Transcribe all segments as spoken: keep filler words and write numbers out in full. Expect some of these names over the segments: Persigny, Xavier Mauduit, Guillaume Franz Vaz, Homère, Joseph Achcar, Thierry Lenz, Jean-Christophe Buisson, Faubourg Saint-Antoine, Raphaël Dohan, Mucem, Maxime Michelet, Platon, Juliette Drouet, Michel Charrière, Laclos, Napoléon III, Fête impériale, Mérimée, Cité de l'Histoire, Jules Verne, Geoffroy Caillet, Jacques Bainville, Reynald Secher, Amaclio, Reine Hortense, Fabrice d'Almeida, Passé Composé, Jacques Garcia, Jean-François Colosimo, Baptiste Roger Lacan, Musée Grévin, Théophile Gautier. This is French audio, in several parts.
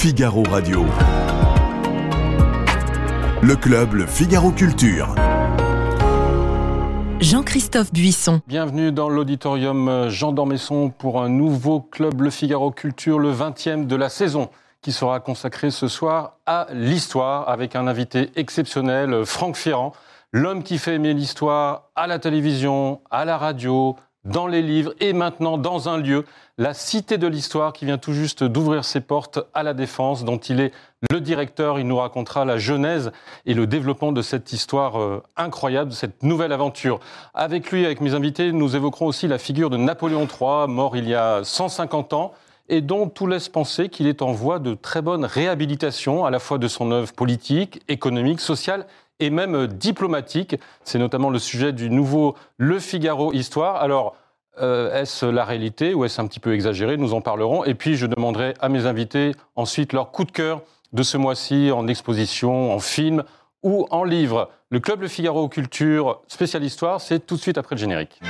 Figaro Radio. Le club Le Figaro Culture. Jean-Christophe Buisson. Bienvenue dans l'auditorium Jean d'Ormesson pour un nouveau club Le Figaro Culture, le vingtième de la saison, qui sera consacré ce soir à l'histoire avec un invité exceptionnel, Franck Ferrand, l'homme qui fait aimer l'histoire à la télévision, à la radio, dans les livres et maintenant dans un lieu, la Cité de l'Histoire qui vient tout juste d'ouvrir ses portes à la Défense, dont il est le directeur. Il nous racontera la genèse et le développement de cette histoire euh, incroyable, de cette nouvelle aventure. Avec lui, avec mes invités, nous évoquerons aussi la figure de Napoléon trois, mort il y a cent cinquante ans, et dont tout laisse penser qu'il est en voie de très bonne réhabilitation, à la fois de son œuvre politique, économique, sociale et même diplomatique. C'est notamment le sujet du nouveau Le Figaro Histoire. Alors, euh, est-ce la réalité ou est-ce un petit peu exagéré? Nous en parlerons. Et puis, je demanderai à mes invités ensuite leur coup de cœur de ce mois-ci en exposition, en film ou en livre. Le Club Le Figaro Culture spécial Histoire, c'est tout de suite après le générique.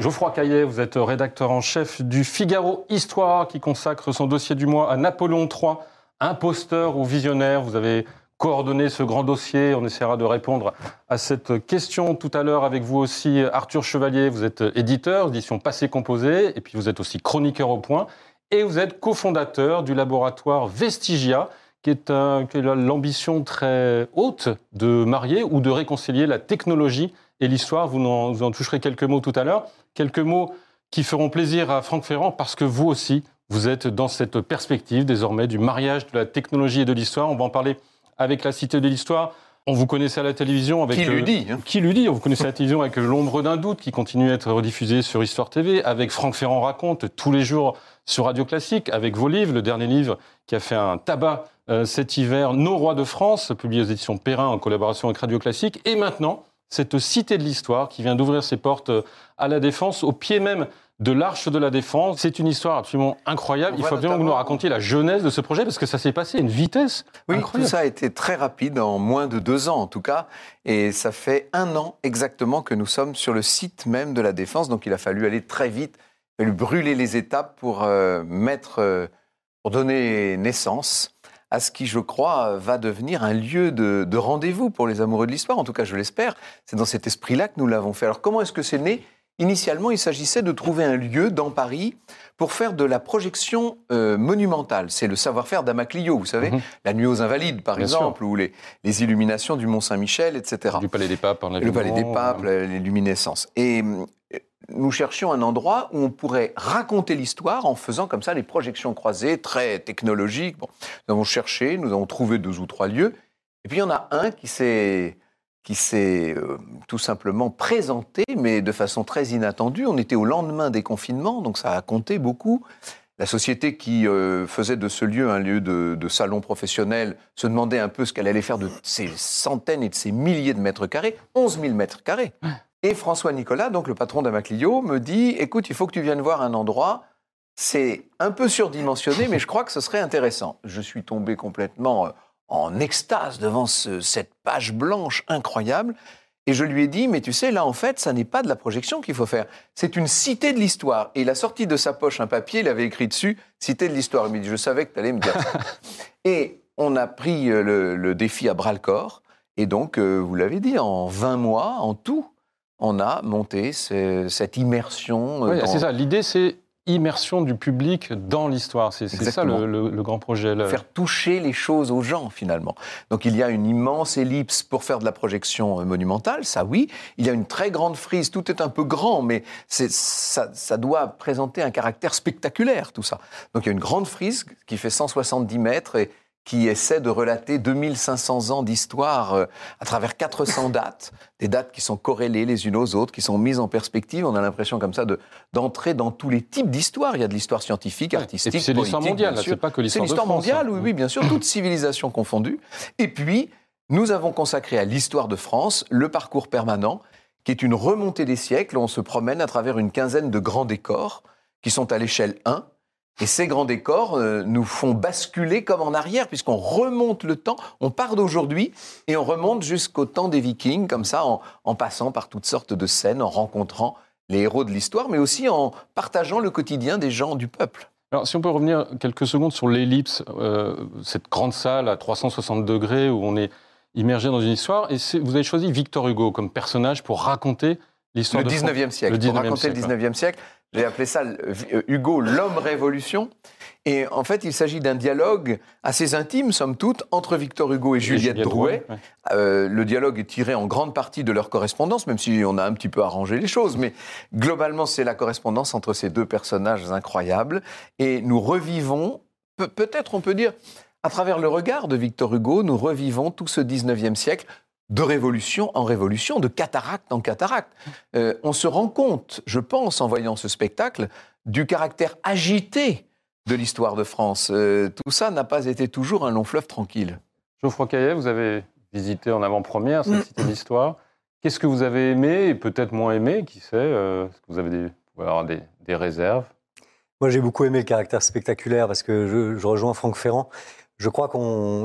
Geoffroy Caillet, vous êtes rédacteur en chef du Figaro Histoire qui consacre son dossier du mois à Napoléon trois, imposteur ou visionnaire. Vous avez coordonné ce grand dossier. On essaiera de répondre à cette question tout à l'heure avec vous aussi. Arthur Chevallier, vous êtes éditeur, édition Passé Composé, et puis vous êtes aussi chroniqueur au Point. Et vous êtes cofondateur du laboratoire Vestigia, qui est, un, qui est l'ambition très haute de marier ou de réconcilier la technologie et l'histoire. Vous en, vous en toucherez quelques mots tout à l'heure. Quelques mots qui feront plaisir à Franck Ferrand, parce que vous aussi, vous êtes dans cette perspective désormais du mariage de la technologie et de l'histoire. On va en parler avec la Cité de l'Histoire. On vous connaissait à la télévision avec... Qui l'eût dit hein. Qui l'eût dit. On vous connaissait à la télévision avec L'ombre d'un doute, qui continue à être rediffusé sur Histoire T V, avec Franck Ferrand raconte tous les jours sur Radio Classique, avec vos livres, le dernier livre qui a fait un tabac euh, cet hiver, Nos rois de France, publié aux éditions Perrin en collaboration avec Radio Classique. Et maintenant, cette Cité de l'Histoire qui vient d'ouvrir ses portes à la Défense, au pied même de l'Arche de la Défense. C'est une histoire absolument incroyable. Il faut bien que vous nous racontiez la genèse de ce projet, parce que ça s'est passé à une vitesse oui, incroyable. Tout ça a été très rapide, en moins de deux ans en tout cas. Et ça fait un an exactement que nous sommes sur le site même de la Défense. Donc il a fallu aller très vite, il a fallu brûler les étapes pour, euh, mettre, euh, pour donner naissance à ce qui, je crois, va devenir un lieu de, de rendez-vous pour les amoureux de l'histoire. En tout cas, je l'espère. C'est dans cet esprit-là que nous l'avons fait. Alors, comment est-ce que c'est né ? Initialement, il s'agissait de trouver un lieu dans Paris pour faire de la projection euh, monumentale. C'est le savoir-faire d'Amaclio, vous savez, mm-hmm. la Nuit aux Invalides, par Bien exemple, sûr. Ou les, les illuminations du Mont-Saint-Michel, et cetera. Du Palais des Papes. En le Palais des Papes, ouais. l'illuminescence. Et nous cherchions un endroit où on pourrait raconter l'histoire en faisant comme ça les projections croisées, très technologiques. Bon, nous avons cherché, nous avons trouvé deux ou trois lieux. Et puis, il y en a un qui s'est, qui s'est euh, tout simplement présenté, mais de façon très inattendue. On était au lendemain des confinements, donc ça a compté beaucoup. La société qui euh, faisait de ce lieu un lieu de, de salon professionnel se demandait un peu ce qu'elle allait faire de ces centaines et de ces milliers de mètres carrés, onze mille mètres carrés. Et François Nicolas, donc le patron d'Amaclio, me dit « Écoute, il faut que tu viennes voir un endroit, c'est un peu surdimensionné, mais je crois que ce serait intéressant. » Je suis tombé complètement en extase devant ce, cette page blanche incroyable. Et je lui ai dit « Mais tu sais, là, en fait, ça n'est pas de la projection qu'il faut faire. C'est une cité de l'histoire. » Et il a sorti de sa poche un papier, il avait écrit dessus « Cité de l'Histoire ». Il me dit « Je savais que tu allais me dire ça. » Et on a pris le, le défi à bras-le-corps. Et donc, euh, vous l'avez dit, en vingt mois, en tout, on a monté ce, cette immersion. Oui, dans... c'est ça. L'idée, c'est immersion du public dans l'histoire. C'est, c'est ça le, le, le grand projet. Là. Faire toucher les choses aux gens, finalement. Donc, il y a une immense ellipse pour faire de la projection monumentale, ça oui. Il y a une très grande frise. Tout est un peu grand, mais c'est, ça, ça doit présenter un caractère spectaculaire, tout ça. Donc, il y a une grande frise qui fait cent soixante-dix mètres et qui essaie de relater deux mille cinq cents ans d'histoire à travers quatre cents dates, des dates qui sont corrélées les unes aux autres, qui sont mises en perspective. On a l'impression comme ça de, d'entrer dans tous les types d'histoire. Il y a de l'histoire scientifique, artistique, politique, bien sûr. C'est l'histoire mondiale, là, c'est pas que l'histoire de France. C'est l'histoire mondiale, oui, oui, bien sûr, toutes civilisations confondues. Et puis, nous avons consacré à l'histoire de France le parcours permanent, qui est une remontée des siècles. On se promène à travers une quinzaine de grands décors qui sont à l'échelle un, Et ces grands décors euh, nous font basculer comme en arrière, puisqu'on remonte le temps, on part d'aujourd'hui et on remonte jusqu'au temps des Vikings, comme ça, en, en passant par toutes sortes de scènes, en rencontrant les héros de l'histoire, mais aussi en partageant le quotidien des gens du peuple. Alors, si on peut revenir quelques secondes sur l'ellipse, euh, cette grande salle à trois cent soixante degrés où on est immergé dans une histoire, et vous avez choisi Victor Hugo comme personnage pour raconter l'histoire du dix-neuvième siècle. Pour raconter le dix-neuvième siècle. J'ai appelé ça Hugo, l'homme révolution. Et en fait, il s'agit d'un dialogue assez intime, somme toute, entre Victor Hugo et, et Juliette, Juliette Drouet. Drouet ouais. euh, le dialogue est tiré en grande partie de leur correspondance, même si on a un petit peu arrangé les choses. Mais globalement, c'est la correspondance entre ces deux personnages incroyables. Et nous revivons, pe- peut-être on peut dire, à travers le regard de Victor Hugo, nous revivons tout ce dix-neuvième siècle, de révolution en révolution, de cataracte en cataracte. Euh, on se rend compte, je pense, en voyant ce spectacle, du caractère agité de l'histoire de France. Euh, tout ça n'a pas été toujours un long fleuve tranquille. Geoffroy Caillet, vous avez visité en avant-première cette Cité de l'Histoire. Qu'est-ce que vous avez aimé et peut-être moins aimé, qui sait euh, Est-ce que vous avez des, alors des, des réserves? Moi, j'ai beaucoup aimé le caractère spectaculaire parce que je, je rejoins Franck Ferrand. Je crois que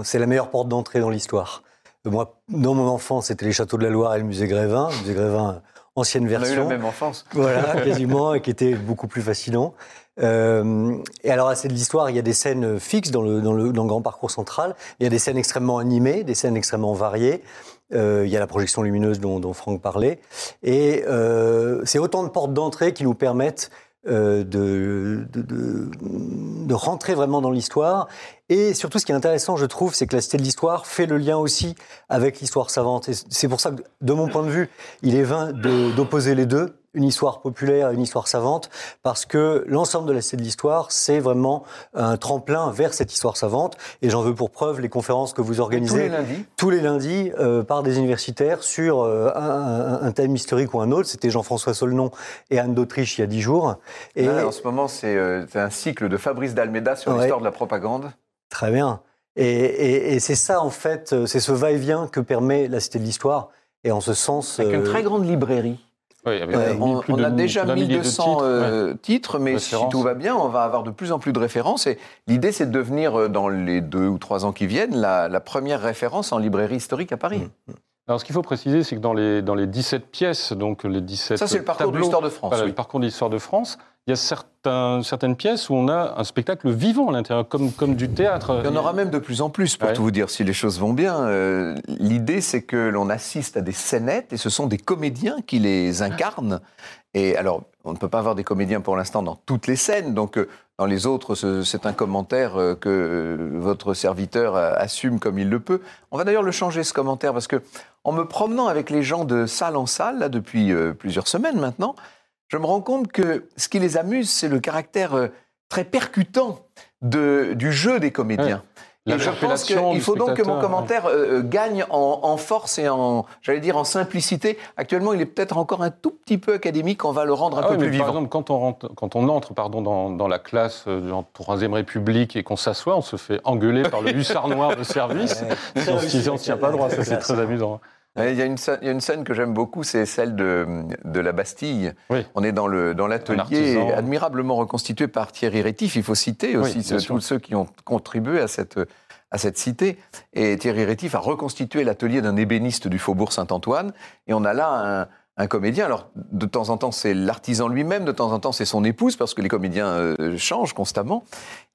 c'est la meilleure porte d'entrée dans l'histoire. Moi, dans mon enfance, c'était les châteaux de la Loire et le musée Grévin. Le musée Grévin, ancienne version. On a eu la même enfance. Voilà, quasiment, et qui était beaucoup plus fascinant. Euh, et alors, à cette l'histoire, il y a des scènes fixes dans le, dans, le, dans le grand parcours central. Il y a des scènes extrêmement animées, des scènes extrêmement variées. Euh, il y a la projection lumineuse dont, dont Franck parlait. Et euh, c'est autant de portes d'entrée qui nous permettent euh, de, de, de, de rentrer vraiment dans l'histoire. Et surtout, ce qui est intéressant, je trouve, c'est que la Cité de l'Histoire fait le lien aussi avec l'histoire savante. Et c'est pour ça que, de mon point de vue, il est vain de, d'opposer les deux, une histoire populaire et une histoire savante, parce que l'ensemble de la Cité de l'Histoire, c'est vraiment un tremplin vers cette histoire savante. Et j'en veux pour preuve les conférences que vous organisez tous les lundis, tous les lundis euh, par des universitaires sur euh, un, un, un thème historique ou un autre. C'était Jean-François Solnon et Anne d'Autriche il y a dix jours. Et ah, en ce moment, c'est, euh, c'est un cycle de Fabrice d'Almeida sur ouais. l'histoire de la propagande. Très bien. Et, et, et c'est ça, en fait, c'est ce va-et-vient que permet la Cité de l'Histoire. Et en ce sens... Avec euh... une très grande librairie. Oui, avec ouais, on, on a de, déjà mille deux cents titres, euh, ouais. titres, mais référence. Si tout va bien, on va avoir de plus en plus de références. Et l'idée, c'est de devenir, dans les deux ou trois ans qui viennent, la, la première référence en librairie historique à Paris. Mmh. Alors, ce qu'il faut préciser, c'est que dans les, dans les dix-sept pièces, donc les dix-sept Ça, c'est le parcours tableaux, de l'Histoire de France. Voilà, oui. Le parcours de l'Histoire de France. Il y a certains, certaines pièces où on a un spectacle vivant à l'intérieur, comme, comme du théâtre. Il y en aura même de plus en plus, pour ouais. tout vous dire, si les choses vont bien. Euh, l'idée, c'est que l'on assiste à des scénettes, et ce sont des comédiens qui les incarnent. Et alors, on ne peut pas avoir des comédiens pour l'instant dans toutes les scènes, donc euh, dans les autres, c'est un commentaire euh, que euh, votre serviteur euh, assume comme il le peut. On va d'ailleurs le changer, ce commentaire, parce que en me promenant avec les gens de salle en salle, là, depuis euh, plusieurs semaines maintenant, je me rends compte que ce qui les amuse, c'est le caractère très percutant de, du jeu des comédiens. Ouais, et je pense qu'il faut donc que mon commentaire ouais. euh, gagne en, en force et en, j'allais dire, en simplicité. Actuellement, il est peut-être encore un tout petit peu académique, on va le rendre un ah peu oui, plus vivant. Par exemple, quand on, rentre, quand on entre pardon, dans, dans la classe de la troisième République et qu'on s'assoit, on se fait engueuler par le hussard noir de service. Si on si ne tient pas droit, ça c'est très amusant. Il y a une scène, il y a une scène que j'aime beaucoup, c'est celle de, de la Bastille. Oui. On est dans, le, dans l'atelier, admirablement reconstitué par Thierry Rétif. Il faut citer aussi oui, ce, tous ceux qui ont contribué à cette, à cette cité. Et Thierry Rétif a reconstitué l'atelier d'un ébéniste du Faubourg Saint-Antoine. Et on a là un... un comédien, alors de temps en temps c'est l'artisan lui-même, de temps en temps c'est son épouse, parce que les comédiens euh, changent constamment,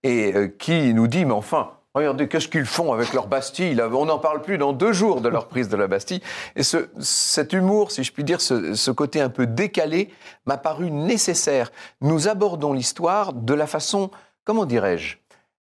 et euh, qui nous dit, mais enfin, regardez, qu'est-ce qu'ils font avec leur Bastille, on n'en parle plus dans deux jours de leur prise de la Bastille. Et ce, cet humour, si je puis dire, ce, ce côté un peu décalé, m'a paru nécessaire. Nous abordons l'histoire de la façon, comment dirais-je,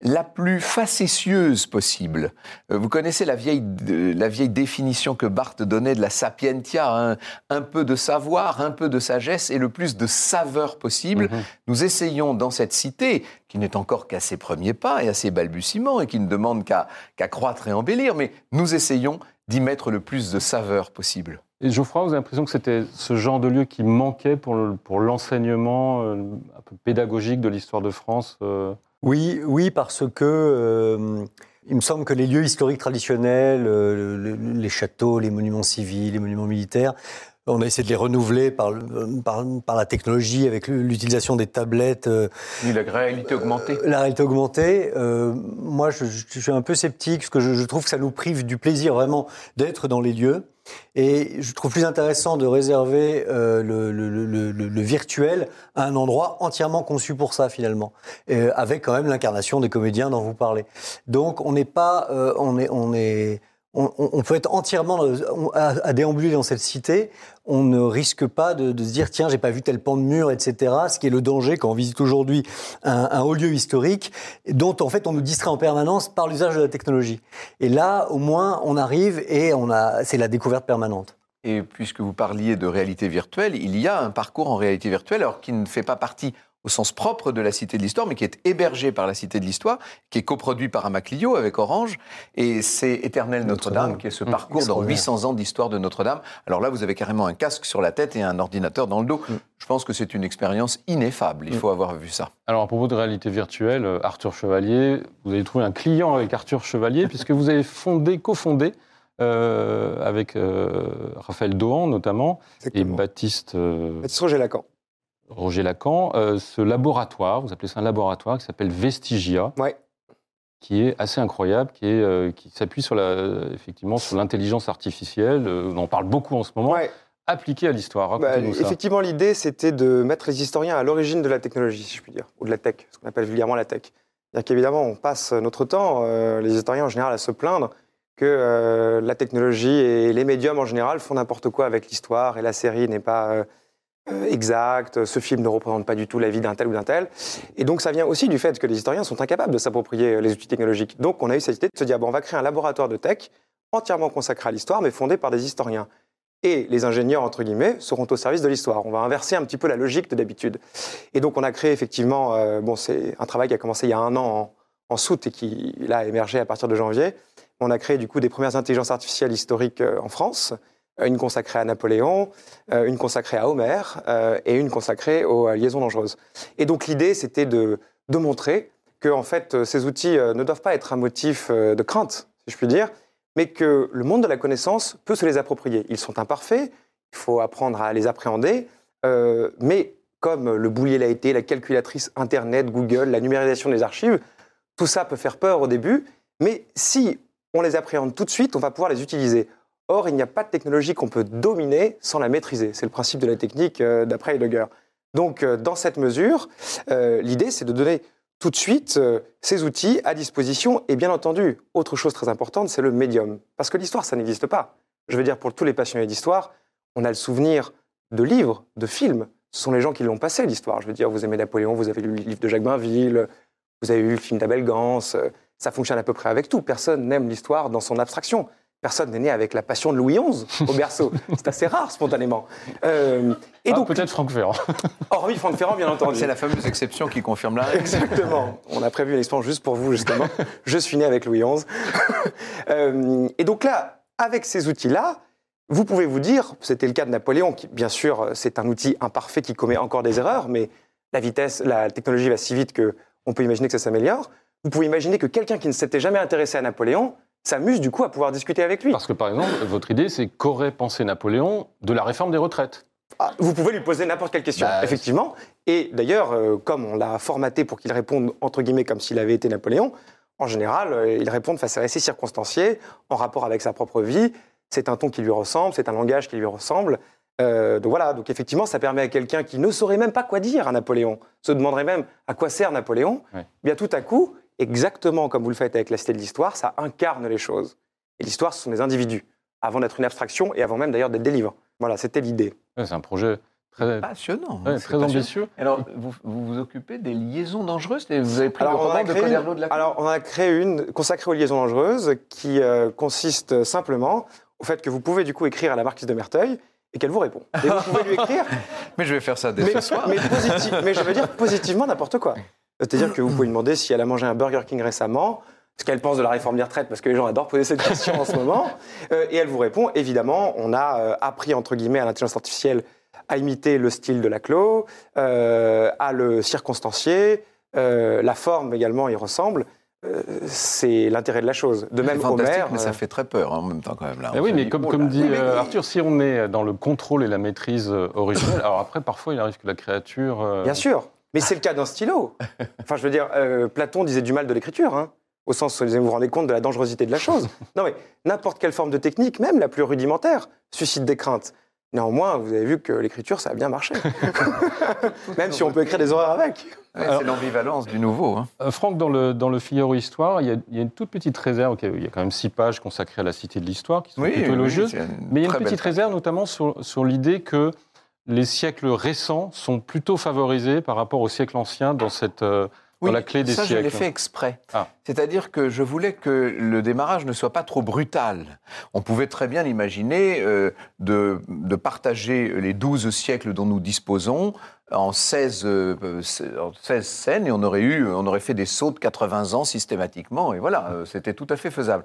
la plus facétieuse possible. Euh, vous connaissez la vieille, euh, la vieille définition que Barthes donnait de la sapientia, hein, un peu de savoir, un peu de sagesse et le plus de saveur possible. Mmh. Nous essayons dans cette cité, qui n'est encore qu'à ses premiers pas et à ses balbutiements et qui ne demande qu'à, qu'à croître et embellir, mais nous essayons d'y mettre le plus de saveur possible. Et Geoffroy, vous avez l'impression que c'était ce genre de lieu qui manquait pour, le, pour l'enseignement euh, un peu pédagogique de l'histoire de France euh... Oui, oui, parce que euh, il me semble que les lieux historiques traditionnels, euh, les, les châteaux, les monuments civils, les monuments militaires, On a essayé de les renouveler par, par, par la technologie, avec l'utilisation des tablettes. Euh, Ni la réalité augmentée. Euh, la réalité augmentée. Euh, moi, je, je, je suis un peu sceptique, parce que je, je trouve que ça nous prive du plaisir vraiment d'être dans les lieux. Et je trouve plus intéressant de réserver euh, le, le, le, le virtuel à un endroit entièrement conçu pour ça, finalement, euh, avec quand même l'incarnation des comédiens dont vous parlez. Donc on n'est pas, euh, on est, on est, on, on peut être entièrement à, à déambuler dans cette cité. On ne risque pas de, de se dire « tiens, j'ai pas vu tel pan de mur, et cetera », ce qui est le danger quand on visite aujourd'hui un, un haut lieu historique, dont en fait on nous distrait en permanence par l'usage de la technologie. Et là, au moins, on arrive et on a, c'est la découverte permanente. Et puisque vous parliez de réalité virtuelle, il y a un parcours en réalité virtuelle, alors qui ne fait pas partie au sens propre de la Cité de l'Histoire, mais qui est hébergé par la Cité de l'Histoire, qui est coproduit par Amaclio avec Orange, et c'est Éternel Notre-Dame, Notre qui est ce mmh, parcours dans huit cents ans d'histoire de Notre-Dame. Alors là, vous avez carrément un casque sur la tête et un ordinateur dans le dos. Mmh. Je pense que c'est une expérience ineffable, il mmh. faut avoir vu ça. Alors à propos de réalité virtuelle, Arthur Chevallier, vous avez trouvé un client avec Arthur Chevallier, puisque vous avez fondé, cofondé, euh, avec euh, Raphaël Dohan notamment, Exactement. et Baptiste... Euh... Baptiste Roger Lacan. Roger Lacan, euh, ce laboratoire, vous appelez ça un laboratoire, qui s'appelle Vestigia, ouais. qui est assez incroyable, qui, est, euh, qui s'appuie sur la, effectivement sur l'intelligence artificielle, euh, on en parle beaucoup en ce moment, ouais. appliquée à l'histoire. Bah, effectivement, l'idée, c'était de mettre les historiens à l'origine de la technologie, si je puis dire, ou de la tech, ce qu'on appelle vulgairement la tech. C'est-à-dire qu'évidemment, on passe notre temps, euh, les historiens en général, à se plaindre que euh, la technologie et les médiums en général font n'importe quoi avec l'histoire, et la série n'est pas... Euh, exact, ce film ne représente pas du tout la vie d'un tel ou d'un tel. Et donc ça vient aussi du fait que les historiens sont incapables de s'approprier les outils technologiques. Donc on a eu cette idée de se dire, bon, on va créer un laboratoire de tech entièrement consacré à l'histoire, mais fondé par des historiens. Et les ingénieurs, entre guillemets, seront au service de l'histoire. On va inverser un petit peu la logique de d'habitude. Et donc on a créé effectivement, euh, bon, c'est un travail qui a commencé il y a un an en, en soute et qui là, a émergé à partir de janvier. On a créé du coup des premières intelligences artificielles historiques euh, en France, une consacrée à Napoléon, une consacrée à Homère et une consacrée aux Liaisons dangereuses. Et donc l'idée, c'était de, de montrer que en fait, ces outils ne doivent pas être un motif de crainte, si je puis dire, mais que le monde de la connaissance peut se les approprier. Ils sont imparfaits, il faut apprendre à les appréhender, euh, mais comme le boulier l'a été, la calculatrice Internet, Google, la numérisation des archives, tout ça peut faire peur au début, mais si on les appréhende tout de suite, on va pouvoir les utiliser. Or, il n'y a pas de technologie qu'on peut dominer sans la maîtriser. C'est le principe de la technique euh, d'après Heidegger. Donc, euh, dans cette mesure, euh, l'idée, c'est de donner tout de suite euh, ces outils à disposition. Et bien entendu, autre chose très importante, c'est le médium. Parce que l'histoire, ça n'existe pas. Je veux dire, pour tous les passionnés d'histoire, on a le souvenir de livres, de films. Ce sont les gens qui l'ont passé, l'histoire. Je veux dire, vous aimez Napoléon, vous avez lu le livre de Jacques Bainville, vous avez lu le film d'Abel Gans. Euh, ça fonctionne à peu près avec tout. Personne n'aime l'histoire dans son abstraction. Personne n'est né avec la passion de Louis onze au berceau. C'est assez rare, spontanément. Euh, et ah, donc peut-être Franck Ferrand. Hormis Franck Ferrand, bien entendu. C'est la fameuse exception qui confirme la règle. Exactement. On a prévu une expérience juste pour vous, justement. Je suis né avec Louis onze. euh, et donc là, avec ces outils-là, vous pouvez vous dire, c'était le cas de Napoléon, qui, bien sûr, c'est un outil imparfait qui commet encore des erreurs, mais la vitesse, la technologie va si vite qu'on peut imaginer que ça s'améliore. Vous pouvez imaginer que quelqu'un qui ne s'était jamais intéressé à Napoléon s'amuse du coup à pouvoir discuter avec lui. Parce que par exemple, votre idée, c'est qu'aurait pensé Napoléon de la réforme des retraites. Ah, vous pouvez lui poser n'importe quelle question, bah, effectivement. Et d'ailleurs, euh, comme on l'a formaté pour qu'il réponde entre guillemets comme s'il avait été Napoléon, en général, euh, il répond de façon assez circonstanciée, en rapport avec sa propre vie. C'est un ton qui lui ressemble, c'est un langage qui lui ressemble. Euh, donc voilà, donc effectivement, ça permet à quelqu'un qui ne saurait même pas quoi dire à Napoléon, se demanderait même à quoi sert Napoléon, oui. bien tout à coup... Exactement comme vous le faites avec la Cité de l'Histoire, ça incarne les choses. Et l'histoire, ce sont des individus, avant d'être une abstraction et avant même d'ailleurs d'être des livres. Voilà, c'était l'idée. Ouais, c'est un projet très passionnant, ouais, très passionnant. ambitieux. Alors, vous, vous vous occupez des liaisons dangereuses et vous avez pris alors, le roman de Coderlo de la Cour. Alors, on a créé une consacrée aux liaisons dangereuses qui euh, consiste simplement au fait que vous pouvez du coup écrire à la marquise de Merteuil et qu'elle vous répond. Et vous pouvez lui écrire. Mais je vais faire ça dès mais, ce soir. Mais, mais je veux dire positivement n'importe quoi. C'est-à-dire que vous pouvez demander si elle a mangé un Burger King récemment, ce qu'elle pense de la réforme des retraites, parce que les gens adorent poser cette question en ce moment, euh, et elle vous répond. Évidemment, on a euh, appris, entre guillemets, à l'intelligence artificielle à imiter le style de Laclos, euh, à le circonstancier, euh, la forme également y ressemble. euh, c'est l'intérêt de la chose. De même, Homère, mais ça fait très peur hein, en même temps quand même là. Eh oui, mais comme, dit, comme oh là, dit mais, euh, mais, Arthur, si on est dans le contrôle et la maîtrise originelle, alors après parfois il arrive que la créature. Euh... Bien sûr, mais c'est le cas d'un stylo. Enfin, je veux dire, euh, Platon disait du mal de l'écriture. Hein. Au sens où vous vous rendez compte de la dangerosité de la chose. Non mais, n'importe quelle forme de technique, même la plus rudimentaire, suscite des craintes. Néanmoins, vous avez vu que l'écriture, ça a bien marché. Même si on peut écrire des horreurs avec. Ouais, c'est l'ambivalence du nouveau. Hein. Euh, Franck, dans le, dans le Figaro Histoire, il y, a, il y a une toute petite réserve. Okay, il y a quand même six pages consacrées à la Cité de l'Histoire, qui sont oui, plutôt élogieuses. Oui, mais il y a une petite réserve, notamment sur, sur l'idée que les siècles récents sont plutôt favorisés par rapport aux siècles anciens dans cette... Euh, Oui, la clé des ça siècles. Je l'ai fait exprès. Ah. C'est-à-dire que je voulais que le démarrage ne soit pas trop brutal. On pouvait très bien imaginer euh, de, de partager les douze siècles dont nous disposons en seize, euh, seize scènes et on aurait, eu, on aurait fait des sauts de quatre-vingts ans systématiquement et voilà, euh, c'était tout à fait faisable.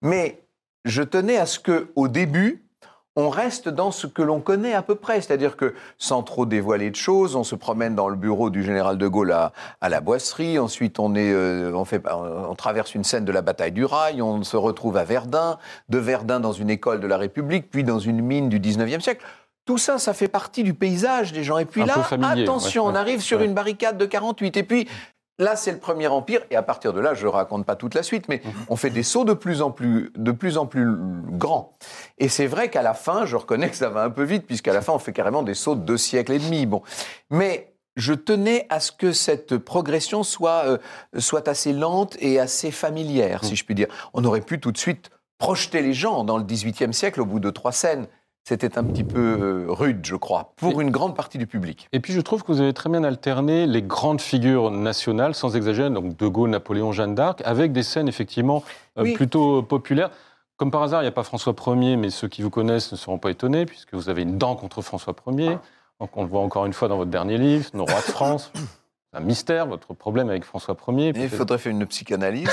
Mais je tenais à ce qu'au début... on reste dans ce que l'on connaît à peu près, c'est-à-dire que sans trop dévoiler de choses, on se promène dans le bureau du général de Gaulle à, à la Boisserie, ensuite on, est, euh, on, fait, on traverse une scène de la bataille du Rail, on se retrouve à Verdun, de Verdun dans une école de la République, puis dans une mine du dix-neuvième siècle. Tout ça, ça fait partie du paysage des gens. Et puis là, attention, on arrive sur une barricade de quarante-huit, et puis... là, c'est le Premier Empire, et à partir de là, je ne raconte pas toute la suite, mais on fait des sauts de plus en plus, de plus, en plus grands. Et c'est vrai qu'à la fin, je reconnais que ça va un peu vite, puisqu'à la fin, on fait carrément des sauts de deux siècles et demi. Bon. Mais je tenais à ce que cette progression soit, euh, soit assez lente et assez familière, mmh. si je puis dire. On aurait pu tout de suite projeter les gens dans le dix-huitième siècle au bout de trois scènes. C'était un petit peu rude, je crois, pour une grande partie du public. Et puis je trouve que vous avez très bien alterné les grandes figures nationales, sans exagérer, donc De Gaulle, Napoléon, Jeanne d'Arc, avec des scènes effectivement oui. plutôt populaires. Comme par hasard, il n'y a pas François premier, mais ceux qui vous connaissent ne seront pas étonnés, puisque vous avez une dent contre François premier. Donc on le voit encore une fois dans votre dernier livre, Nos rois de France. Un mystère, votre problème avec François premier. Il faudrait faire une psychanalyse.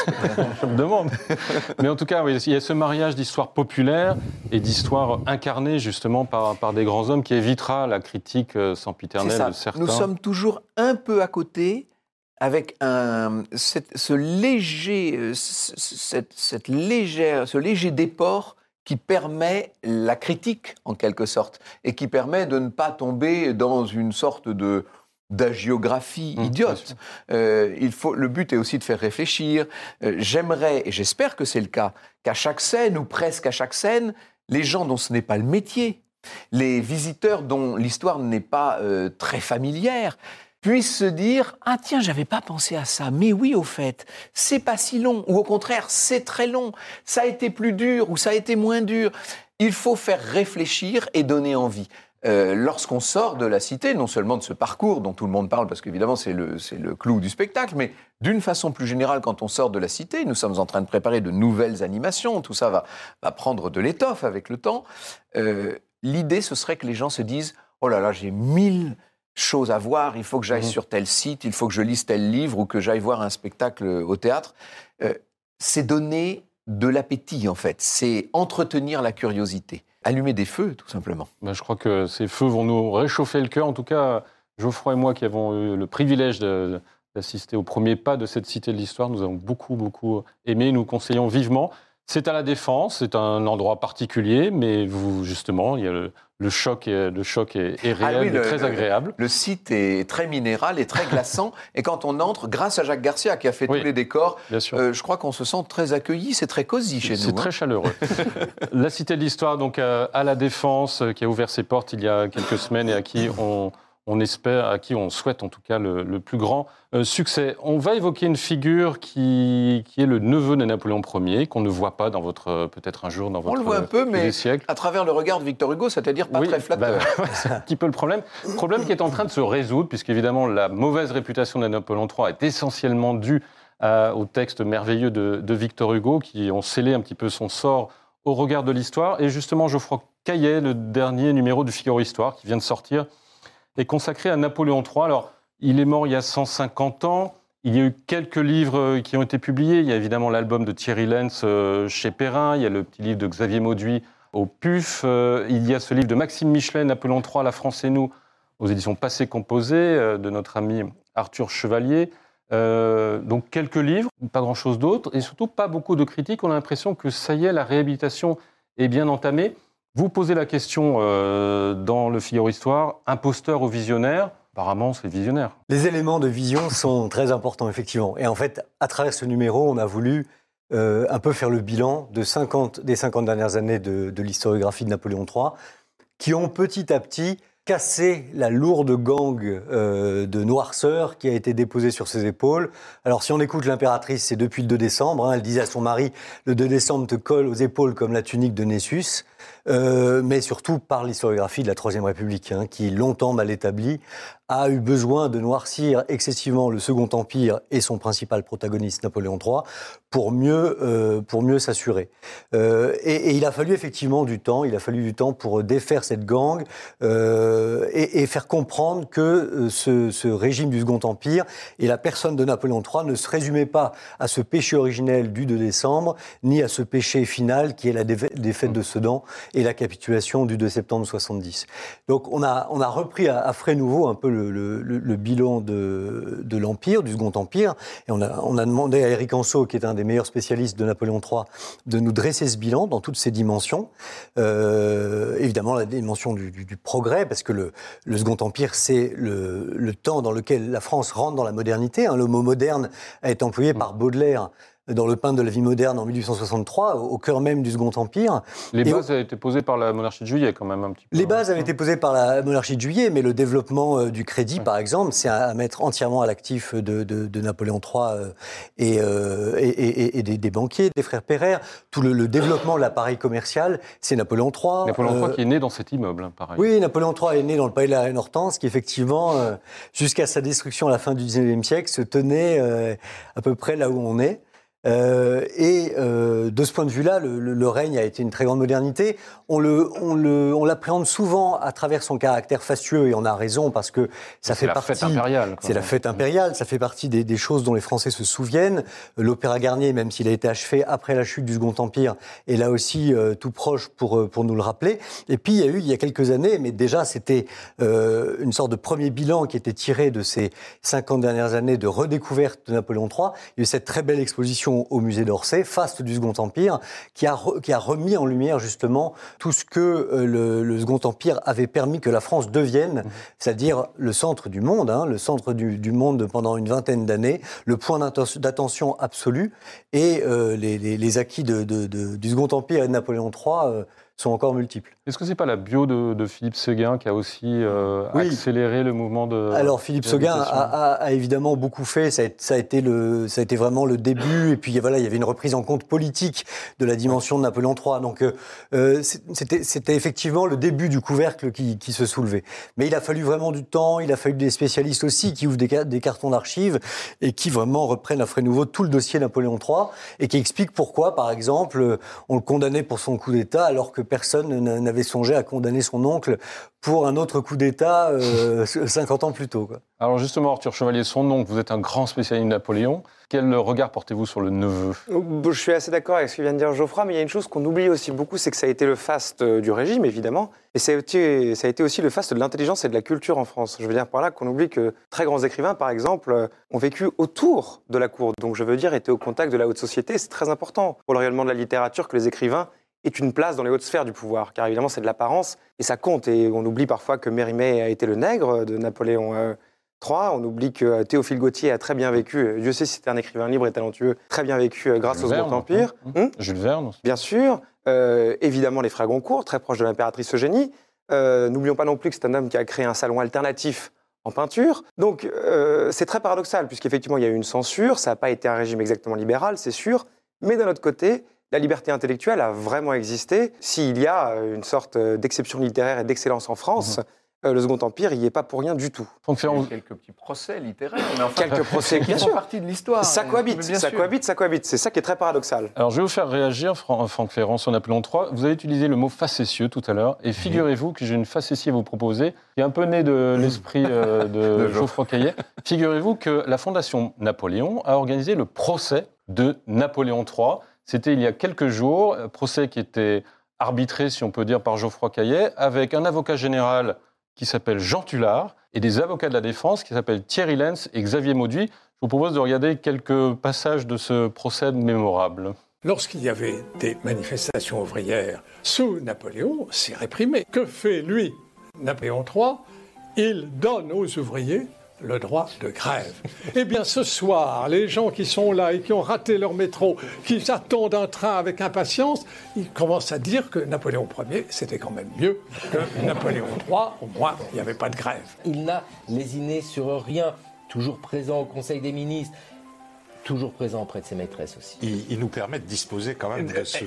Je me demande. Mais en tout cas, oui, il y a ce mariage d'histoire populaire et d'histoire incarnée justement par, par des grands hommes qui évitera la critique sempiternelle de certains. Nous sommes toujours un peu à côté avec un, cette, ce, léger, cette, cette légère, ce léger déport qui permet la critique en quelque sorte et qui permet de ne pas tomber dans une sorte de... d'agiographie mmh, idiote. Euh, il faut, le but est aussi de faire réfléchir. Euh, j'aimerais, et j'espère que c'est le cas, qu'à chaque scène, ou presque à chaque scène, les gens dont ce n'est pas le métier, les visiteurs dont l'histoire n'est pas euh, très familière, puissent se dire « Ah tiens, j'avais pas pensé à ça, mais oui, au fait, c'est pas si long, ou au contraire, c'est très long, ça a été plus dur, ou ça a été moins dur. » Il faut faire réfléchir et donner envie. Euh, lorsqu'on sort de la cité, non seulement de ce parcours dont tout le monde parle, parce qu'évidemment c'est le, c'est le clou du spectacle, mais d'une façon plus générale, quand on sort de la cité, nous sommes en train de préparer de nouvelles animations, tout ça va, va prendre de l'étoffe avec le temps. Euh, l'idée, ce serait que les gens se disent « Oh là là, j'ai mille choses à voir, il faut que j'aille mmh. sur tel site, il faut que je lise tel livre ou que j'aille voir un spectacle au théâtre. Euh, » C'est donner de l'appétit, en fait. C'est entretenir la curiosité. Allumer des feux, tout simplement. Ben, je crois que ces feux vont nous réchauffer le cœur. En tout cas, Geoffroy et moi, qui avons eu le privilège de, d'assister au premier pas de cette Cité de l'Histoire, nous avons beaucoup, beaucoup aimé. Nous conseillons vivement. C'est à la Défense, c'est un endroit particulier, mais vous, justement, il y a le, le choc, est, le choc est, est réel, ah oui, le, est très le, agréable. Le site est très minéral et très glaçant. Et quand on entre, grâce à Jacques Garcia, qui a fait oui, tous les décors, euh, je crois qu'on se sent très accueilli. C'est très cosy chez c'est nous. C'est très hein. chaleureux. La Cité de l'Histoire, donc à, à la Défense, qui a ouvert ses portes il y a quelques semaines et à qui on... on espère, à qui on souhaite en tout cas le, le plus grand euh, succès. On va évoquer une figure qui, qui est le neveu de Napoléon premier, qu'on ne voit pas dans votre, peut-être un jour dans votre siècle. On le voit un peu, mais à travers le regard de Victor Hugo, c'est-à-dire pas oui, très flatteur. Bah, c'est un petit peu le problème. Problème qui est en train de se résoudre, puisqu'évidemment la mauvaise réputation de Napoléon trois est essentiellement due à, au texte merveilleux de, de Victor Hugo, qui ont scellé un petit peu son sort au regard de l'histoire. Et justement, Geoffroy Caillet, le dernier numéro du Figaro Histoire, qui vient de sortir, est consacré à Napoléon trois. Alors, il est mort il y a cent cinquante ans. Il y a eu quelques livres qui ont été publiés. Il y a évidemment l'album de Thierry Lenz chez Perrin. Il y a le petit livre de Xavier Mauduit au P U F. Il y a ce livre de Maxime Michelet, Napoléon trois, La France et nous, aux éditions Passé Composé, de notre ami Arthur Chevallier. Euh, donc quelques livres, pas grand-chose d'autre, et surtout pas beaucoup de critiques. On a l'impression que ça y est, la réhabilitation est bien entamée. Vous posez la question euh, dans le Figaro Histoire, imposteur ou visionnaire ? Apparemment, c'est visionnaire. Les éléments de vision sont très importants, effectivement. Et en fait, à travers ce numéro, on a voulu euh, un peu faire le bilan de cinquante, des cinquante dernières années de, de l'historiographie de Napoléon trois, qui ont petit à petit casser la lourde gangue euh, de noirceur qui a été déposée sur ses épaules. Alors, si on écoute l'impératrice, c'est depuis le deux décembre. Hein, elle disait à son mari, le deux décembre te colle aux épaules comme la tunique de Nessus. Euh, mais surtout par l'historiographie de la Troisième République, hein, qui, longtemps mal établie, a eu besoin de noircir excessivement le Second Empire et son principal protagoniste, Napoléon trois, pour mieux, euh, pour mieux s'assurer. Euh, et, et il a fallu effectivement du temps, il a fallu du temps pour défaire cette gangue euh, et, et faire comprendre que ce, ce régime du Second Empire et la personne de Napoléon trois ne se résumaient pas à ce péché originel du deux décembre, ni à ce péché final qui est la défa- défaite de Sedan et la capitulation du deux septembre soixante-dix. Donc on a, on a repris à, à frais nouveau un peu le, le, le bilan de, de l'Empire, du Second Empire, et on a, on a demandé à Éric Anceau, qui est un des meilleurs spécialistes de Napoléon trois, de nous dresser ce bilan dans toutes ses dimensions. Euh, évidemment, la dimension du, du, du progrès, parce que le, le Second Empire, c'est le, le temps dans lequel la France rentre dans la modernité. Hein. Le mot « moderne » a été employé par Baudelaire, dans le pain de la vie moderne en mille huit cent soixante-trois, au cœur même du Second Empire. Les bases on... avaient été posées par la Monarchie de Juillet, quand même, un petit peu. Les bases avaient été posées par la Monarchie de Juillet, mais le développement du crédit, ouais. par exemple, c'est à mettre entièrement à l'actif de, de, de Napoléon trois et, euh, et, et, et des, des banquiers, des frères Pereire. Tout le, le développement de l'appareil commercial, c'est Napoléon trois. Napoléon euh... trois qui est né dans cet immeuble, hein, pareil. Oui, Napoléon trois est né dans le palais de la Reine Hortense, qui, effectivement, euh, jusqu'à sa destruction à la fin du dix-neuvième siècle, se tenait euh, à peu près là où on est. Euh, et euh, de ce point de vue-là, le, le, le règne a été une très grande modernité. On, le, on, le, on l'appréhende souvent à travers son caractère fastueux, et on a raison parce que ça fait partie. C'est la fête impériale. C'est la fête impériale. Ça fait partie des, des choses dont les Français se souviennent. L'Opéra Garnier, même s'il a été achevé après la chute du Second Empire, est là aussi euh, tout proche pour pour nous le rappeler. Et puis il y a eu il y a quelques années, mais déjà c'était euh, une sorte de premier bilan qui était tiré de ces cinquante dernières années de redécouverte de Napoléon trois. Il y a eu cette très belle exposition au musée d'Orsay, faste du Second Empire, qui a, re, qui a remis en lumière justement tout ce que euh, le, le Second Empire avait permis que la France devienne, mmh. c'est-à-dire le centre du monde, hein, le centre du, du monde pendant une vingtaine d'années, le point d'attention absolu, et euh, les, les, les acquis de, de, de, du Second Empire et de Napoléon trois euh, sont encore multiples. Est-ce que ce n'est pas la bio de, de Philippe Séguin qui a aussi euh, oui. accéléré le mouvement de... Alors Philippe Séguin a, a, a évidemment beaucoup fait, ça a, ça a été le, ça a été vraiment le début, et puis voilà, il y avait une reprise en compte politique de la dimension de Napoléon trois, donc euh, c'était, c'était effectivement le début du couvercle qui, qui se soulevait. Mais il a fallu vraiment du temps, il a fallu des spécialistes aussi qui ouvrent des, des cartons d'archives et qui vraiment reprennent à frais nouveau tout le dossier Napoléon trois et qui expliquent pourquoi, par exemple, on le condamnait pour son coup d'État alors que personne n'avait songé à condamner son oncle pour un autre coup d'État euh, cinquante ans plus tôt. Quoi. Alors justement, Arthur Chevallier, son oncle, vous êtes un grand spécialiste de Napoléon. Quel regard portez-vous sur le neveu ? Je suis assez d'accord avec ce que vient de dire Geoffroy, mais il y a une chose qu'on oublie aussi beaucoup, c'est que ça a été le faste du régime, évidemment, et ça a été, ça a été aussi le faste de l'intelligence et de la culture en France. Je veux dire par là qu'on oublie que très grands écrivains, par exemple, ont vécu autour de la cour, donc je veux dire étaient au contact de la haute société. C'est très important pour le rayonnement de la littérature que les écrivains est une place dans les hautes sphères du pouvoir, car évidemment c'est de l'apparence, et ça compte, et on oublie parfois que Mérimée a été le nègre de Napoléon euh, trois, on oublie que Théophile Gautier a très bien vécu, Dieu sait si c'était un écrivain libre et talentueux, très bien vécu euh, grâce Jules au Verne, Second Empire. Hein, hein. Hum? Jules Verne aussi. Bien sûr, euh, évidemment les frères Goncourt, très proches de l'impératrice Eugénie, euh, n'oublions pas non plus que c'est un homme qui a créé un salon alternatif en peinture, donc euh, c'est très paradoxal, puisqu'effectivement il y a eu une censure, ça n'a pas été un régime exactement libéral, c'est sûr, mais d'un autre côté, la liberté intellectuelle a vraiment existé. S'il y a une sorte d'exception littéraire et d'excellence en France, mmh. euh, le Second Empire n'y est pas pour rien du tout. Il y a eu quelques petits procès littéraires, mais enfin, quelques procès qui font partie de l'histoire. Ça cohabite, ça sûr. cohabite, ça cohabite. C'est ça qui est très paradoxal. Alors je vais vous faire réagir, Fran- Franck Ferrand, sur Napoléon trois. Vous avez utilisé le mot facétieux tout à l'heure, et figurez-vous que j'ai une facétie à vous proposer, qui est un peu née de l'esprit euh, de, de Geoffroy Caillet. Figurez-vous que la Fondation Napoléon a organisé le procès de Napoléon trois. C'était il y a quelques jours, procès qui était arbitré, si on peut dire, par Geoffroy Caillet, avec un avocat général qui s'appelle Jean Tullard, et des avocats de la défense qui s'appellent Thierry Lenz et Xavier Mauduit. Je vous propose de regarder quelques passages de ce procès mémorable. Lorsqu'il y avait des manifestations ouvrières sous Napoléon, c'est réprimé. Que fait lui, Napoléon trois? Il donne aux ouvriers le droit de grève. Eh bien, ce soir, les gens qui sont là et qui ont raté leur métro, qui attendent un train avec impatience, ils commencent à dire que Napoléon premier, c'était quand même mieux que Napoléon trois. Au moins, il n'y avait pas de grève. Il n'a lésiné sur rien, toujours présent au Conseil des ministres, toujours présent auprès de ses maîtresses aussi. Il, il nous permet de disposer quand même de ce, ce,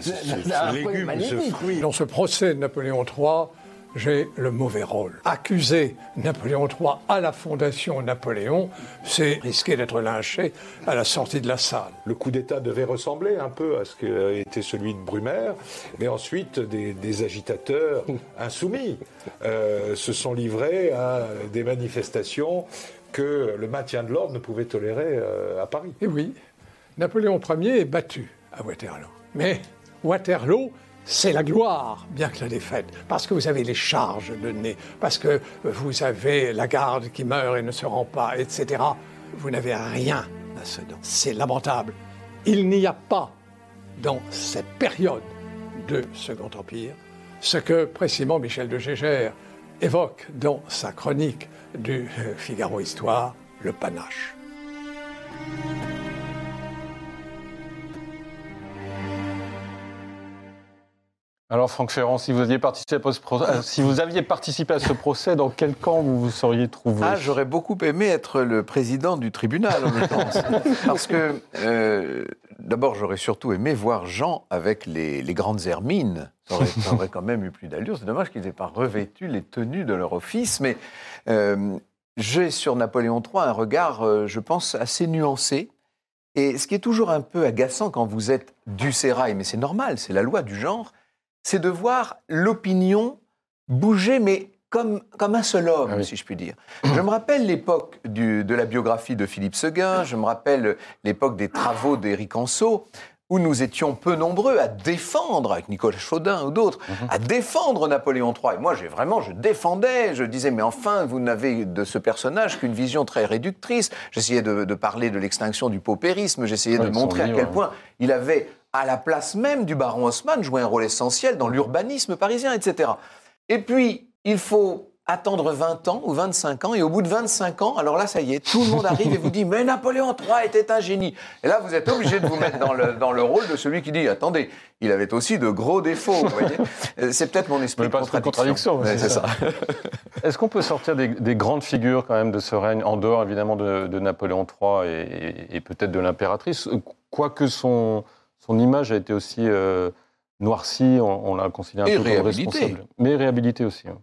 ce, ce légume, ce fruit. Dans ce procès de Napoléon trois, j'ai le mauvais rôle. Accuser Napoléon trois à la Fondation Napoléon, c'est risquer d'être lynché à la sortie de la salle. Le coup d'État devait ressembler un peu à ce qu'était celui de Brumaire, mais ensuite des, des agitateurs insoumis euh, se sont livrés à des manifestations que le maintien de l'ordre ne pouvait tolérer euh, à Paris. Et oui, Napoléon premier est battu à Waterloo. Mais Waterloo, c'est la gloire, bien que la défaite, parce que vous avez les charges de nez, parce que vous avez la garde qui meurt et ne se rend pas, et cetera. Vous n'avez rien à ce don. C'est lamentable. Il n'y a pas, dans cette période de Second Empire, ce que précisément Michel De Jaeghere évoque dans sa chronique du Figaro Histoire, le panache. Alors Franck Ferrand, si vous aviez participé à ce procès, si vous aviez participé à ce procès, dans quel camp vous vous seriez trouvé? Ah, j'aurais beaucoup aimé être le président du tribunal, en l'occurrence. Parce que, euh, d'abord, j'aurais surtout aimé voir Jean avec les, les grandes hermines. Ça aurait, ça aurait quand même eu plus d'allure. C'est dommage qu'ils n'aient pas revêtu les tenues de leur office. Mais euh, j'ai sur Napoléon trois un regard, euh, je pense, assez nuancé. Et ce qui est toujours un peu agaçant quand vous êtes du sérail, mais c'est normal, c'est la loi du genre, c'est de voir l'opinion bouger, mais comme, comme un seul homme, ah oui. si je puis dire. Je me rappelle l'époque du, de la biographie de Philippe Séguin, je me rappelle l'époque des travaux d'Éric Anceau, où nous étions peu nombreux à défendre, avec Nicolas Chaudin ou d'autres, mm-hmm. à défendre Napoléon trois. Et moi, j'ai vraiment, je défendais, je disais, mais enfin, vous n'avez de ce personnage qu'une vision très réductrice. J'essayais de, de parler de l'extinction du paupérisme, j'essayais ouais, de montrer livre, à quel point hein. il avait... à la place même du baron Haussmann, jouait un rôle essentiel dans l'urbanisme parisien, et cetera. Et puis, il faut attendre vingt ans ou vingt-cinq ans, et au bout de vingt-cinq ans, alors là, ça y est, tout le monde arrive et vous dit « Mais Napoléon trois était un génie !» Et là, vous êtes obligé de vous mettre dans le, dans le rôle de celui qui dit « Attendez, il avait aussi de gros défauts !» Vous voyez, c'est peut-être mon esprit de contradiction. Mais c'est ça. ça. Est-ce qu'on peut sortir des, des grandes figures quand même de ce règne, en dehors évidemment de, de Napoléon trois et, et, et peut-être de l'impératrice, quoique son... Son image a été aussi euh, noircie, on, on l'a considéré un et peu réhabilité. Comme responsable. Mais réhabilité aussi. Hein.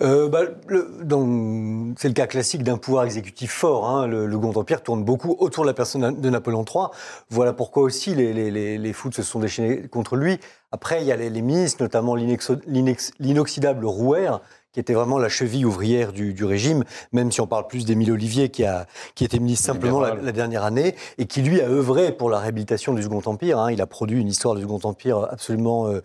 Euh, bah, le, dans, c'est le cas classique d'un pouvoir exécutif fort. Hein. Le, le Second Empire tourne beaucoup autour de la personne de Napoléon trois. Voilà pourquoi aussi les, les, les, les foudres se sont déchaînées contre lui. Après, il y a les, les ministres, notamment l'inexo, l'inex, l'inoxydable Rouher, qui était vraiment la cheville ouvrière du, du régime, même si on parle plus d'Émile Ollivier, qui, a, qui était ministre simplement la, la dernière année, et qui, lui, a œuvré pour la réhabilitation du Second Empire. Hein. Il a produit une histoire du Second Empire absolument euh,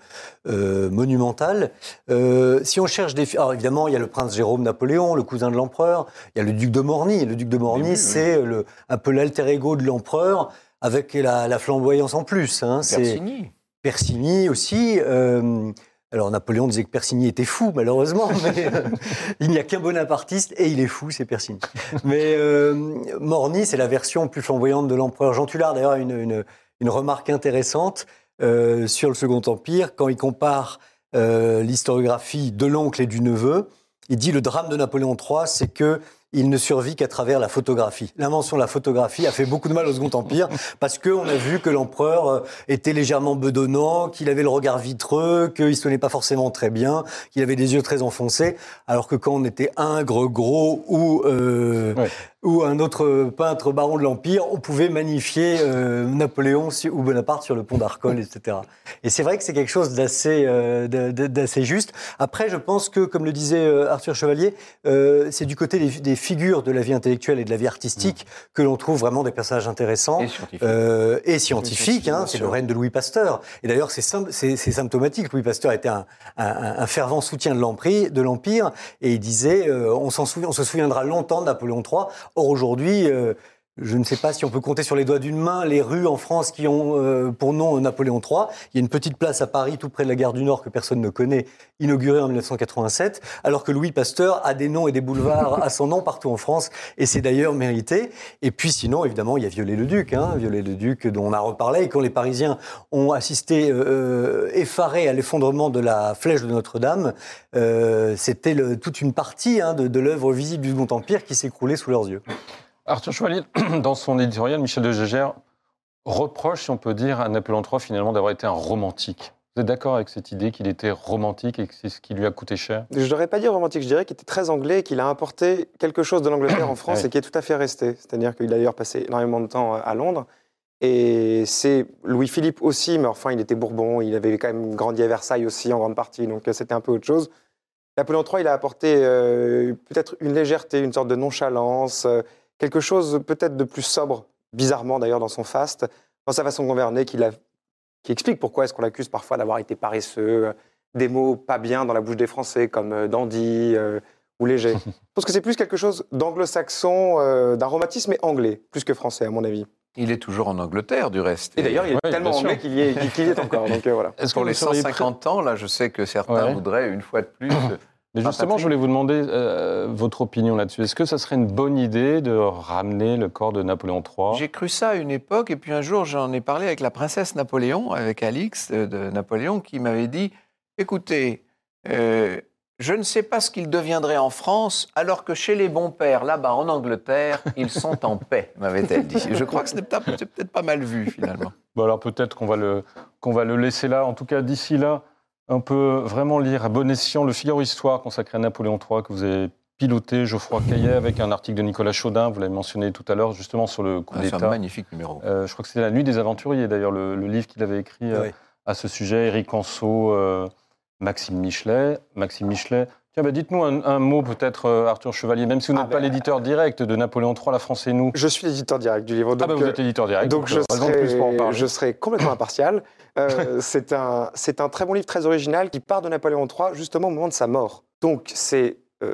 euh, monumentale. Euh, si on cherche des... Alors, évidemment, il y a le prince Jérôme Napoléon, le cousin de l'empereur, il y a le duc de Morny. Le duc de Morny, oui, c'est oui. Le, un peu l'alter ego de l'empereur, avec la, la flamboyance en plus. Hein. Persigny. C'est Persigny aussi... Euh, Alors Napoléon disait que Persigny était fou, malheureusement, mais euh, il n'y a qu'un bonapartiste et il est fou, c'est Persigny. Mais euh, Morny, c'est la version plus flamboyante de l'empereur. Jean Tullard, d'ailleurs, a une, une, une remarque intéressante euh, sur le Second Empire. Quand il compare euh, l'historiographie de l'oncle et du neveu, il dit le drame de Napoléon trois, c'est que il ne survit qu'à travers la photographie. L'invention de la photographie a fait beaucoup de mal au Second Empire parce qu'on a vu que l'empereur était légèrement bedonnant, qu'il avait le regard vitreux, qu'il ne se tenait pas forcément très bien, qu'il avait des yeux très enfoncés, alors que quand on était ingres, gros ou, euh, ouais. ou un autre peintre baron de l'Empire, on pouvait magnifier euh, Napoléon ou Bonaparte sur le pont d'Arcole, et cetera. Et c'est vrai que c'est quelque chose d'assez, euh, d'assez juste. Après, je pense que, comme le disait Arthur Chevallier, euh, c'est du côté des, des figures de la vie intellectuelle et de la vie artistique mmh. que l'on trouve vraiment des personnages intéressants et scientifiques. Euh, et scientifiques hein, c'est le règne de Louis Pasteur. Et d'ailleurs, c'est, c'est, c'est symptomatique. Louis Pasteur était un, un, un fervent soutien de l'Empire, de l'Empire et il disait euh, on, s'en souvient, on se souviendra longtemps de Napoléon trois. Or, aujourd'hui... Euh, Je ne sais pas si on peut compter sur les doigts d'une main les rues en France qui ont euh, pour nom Napoléon trois. Il y a une petite place à Paris, tout près de la gare du Nord, que personne ne connaît, inaugurée en mille neuf cent quatre-vingt-sept, alors que Louis Pasteur a des noms et des boulevards à son nom partout en France, et c'est d'ailleurs mérité. Et puis sinon, évidemment, il y a Viollet-le-Duc, hein, Viollet-le-Duc dont on a reparlé, et quand les Parisiens ont assisté euh, effarés à l'effondrement de la flèche de Notre-Dame, euh, c'était le, toute une partie hein, de, de l'œuvre visible du Second Empire qui s'écroulait sous leurs yeux. Arthur Chevallier, dans son éditorial, Michel De Jaeghere reproche, si on peut dire, à Napoléon trois finalement d'avoir été un romantique. Vous êtes d'accord avec cette idée qu'il était romantique et que c'est ce qui lui a coûté cher? Je ne dirais pas dire romantique, je dirais qu'il était très anglais et qu'il a importé quelque chose de l'Angleterre en France ouais. et qui est tout à fait resté. C'est-à-dire qu'il a d'ailleurs passé énormément de temps à Londres. Et c'est Louis-Philippe aussi, mais enfin il était bourbon, il avait quand même grandi à Versailles aussi en grande partie, donc c'était un peu autre chose. Napoléon trois, il a apporté euh, peut-être une légèreté, une sorte de nonchalance... Euh, quelque chose peut-être de plus sobre, bizarrement d'ailleurs dans son faste, dans sa façon de gouverner, qui, la... qui explique pourquoi est-ce qu'on l'accuse parfois d'avoir été paresseux, des mots pas bien dans la bouche des Français, comme dandy euh, ou léger. Je pense que c'est plus quelque chose d'anglo-saxon, euh, d'un romantisme et anglais, plus que français à mon avis. Il est toujours en Angleterre, du reste. Et d'ailleurs, il est ouais, tellement anglais qu'il y est, qu'il y est encore. Donc, euh, voilà. Est-ce qu'on les cent cinquante ans, là, je sais que certains ouais. voudraient une fois de plus... Mais justement, je voulais vous demander euh, votre opinion là-dessus. Est-ce que ça serait une bonne idée de ramener le corps de Napoléon trois? J'ai cru ça à une époque, et puis un jour, j'en ai parlé avec la princesse Napoléon, avec Alix de, de Napoléon, qui m'avait dit « Écoutez, euh, je ne sais pas ce qu'il deviendrait en France, alors que chez les bons pères, là-bas en Angleterre, ils sont en paix », m'avait-elle dit. Je crois que ce n'est peut-être pas mal vu, finalement. Bon, alors peut-être qu'on va le, qu'on va le laisser là, en tout cas d'ici là. On peut vraiment lire à bon escient le Figaro Histoire consacré à Napoléon trois que vous avez piloté, Geoffroy Caillet, avec un article de Nicolas Chaudin, vous l'avez mentionné tout à l'heure, justement sur le coup ah, d'État. C'est un magnifique numéro. Euh, je crois que c'était La Nuit des Aventuriers, d'ailleurs, le, le livre qu'il avait écrit oui. euh, à ce sujet, Éric Anceau, euh, Maxime Michelet. Maxime Michelet, tiens, bah, dites-nous un, un mot peut-être, euh, Arthur Chevallier, même si vous n'êtes ah, pas ben, l'éditeur direct de Napoléon trois, La France et nous. Je suis l'éditeur direct du livre. Donc, ah ben bah, vous êtes l'éditeur direct, donc, donc je, serai, je serai complètement impartial. Euh, c'est, un, c'est un très bon livre, très original, qui part de Napoléon trois, justement, au moment de sa mort. Donc, c'est... Euh,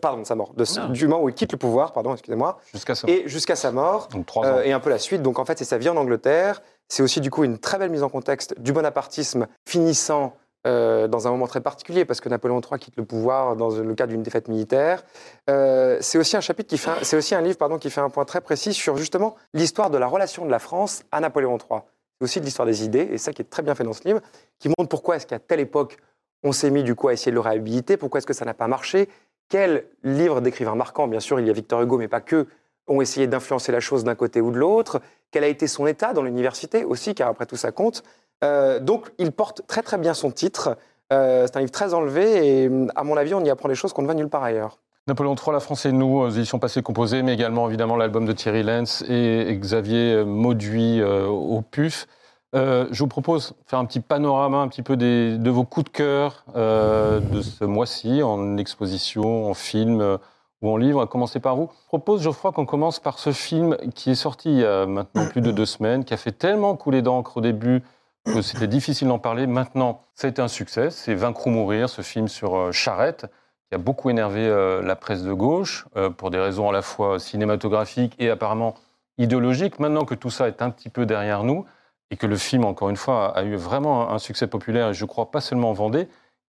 pardon, de sa mort. De, du moment où il quitte le pouvoir, pardon, excusez-moi. Jusqu'à sa mort. Et jusqu'à sa mort. Donc, trois ans. Euh, et un peu la suite. Donc, en fait, c'est sa vie en Angleterre. C'est aussi, du coup, une très belle mise en contexte du bonapartisme finissant euh, dans un moment très particulier, parce que Napoléon trois quitte le pouvoir dans le cadre d'une défaite militaire. Euh, c'est aussi un chapitre qui fait... Un, c'est aussi un livre, pardon, qui fait un point très précis sur, justement, l'histoire de la relation de la France à Napoléon trois. Aussi de l'histoire des idées, et ça qui est très bien fait dans ce livre, qui montre pourquoi est-ce qu'à telle époque, on s'est mis du coup à essayer de le réhabiliter, pourquoi est-ce que ça n'a pas marché, quels livres d'écrivains marquants, bien sûr, il y a Victor Hugo, mais pas que, ont essayé d'influencer la chose d'un côté ou de l'autre, quel a été son état dans l'université aussi, car après tout ça compte. Euh, donc, il porte très très bien son titre, euh, c'est un livre très enlevé, et à mon avis, on y apprend des choses qu'on ne va nulle part ailleurs. Napoléon trois, La France et nous, aux éditions passées composées, mais également évidemment l'album de Thierry Lenz et Xavier Mauduit euh, au P U F. Euh, je vous propose de faire un petit panorama un petit peu des, de vos coups de cœur euh, de ce mois-ci, en exposition, en film euh, ou en livre, à commencer par vous. Je propose, Geoffroy, qu'on commence par ce film qui est sorti il y a maintenant plus de deux semaines, qui a fait tellement couler d'encre au début que c'était difficile d'en parler. Maintenant, ça a été un succès, c'est Vaincre ou mourir, ce film sur euh, Charette, qui a beaucoup énervé euh, la presse de gauche, euh, pour des raisons à la fois cinématographiques et apparemment idéologiques. Maintenant que tout ça est un petit peu derrière nous, et que le film, encore une fois, a, a eu vraiment un, un succès populaire, et je crois pas seulement en Vendée,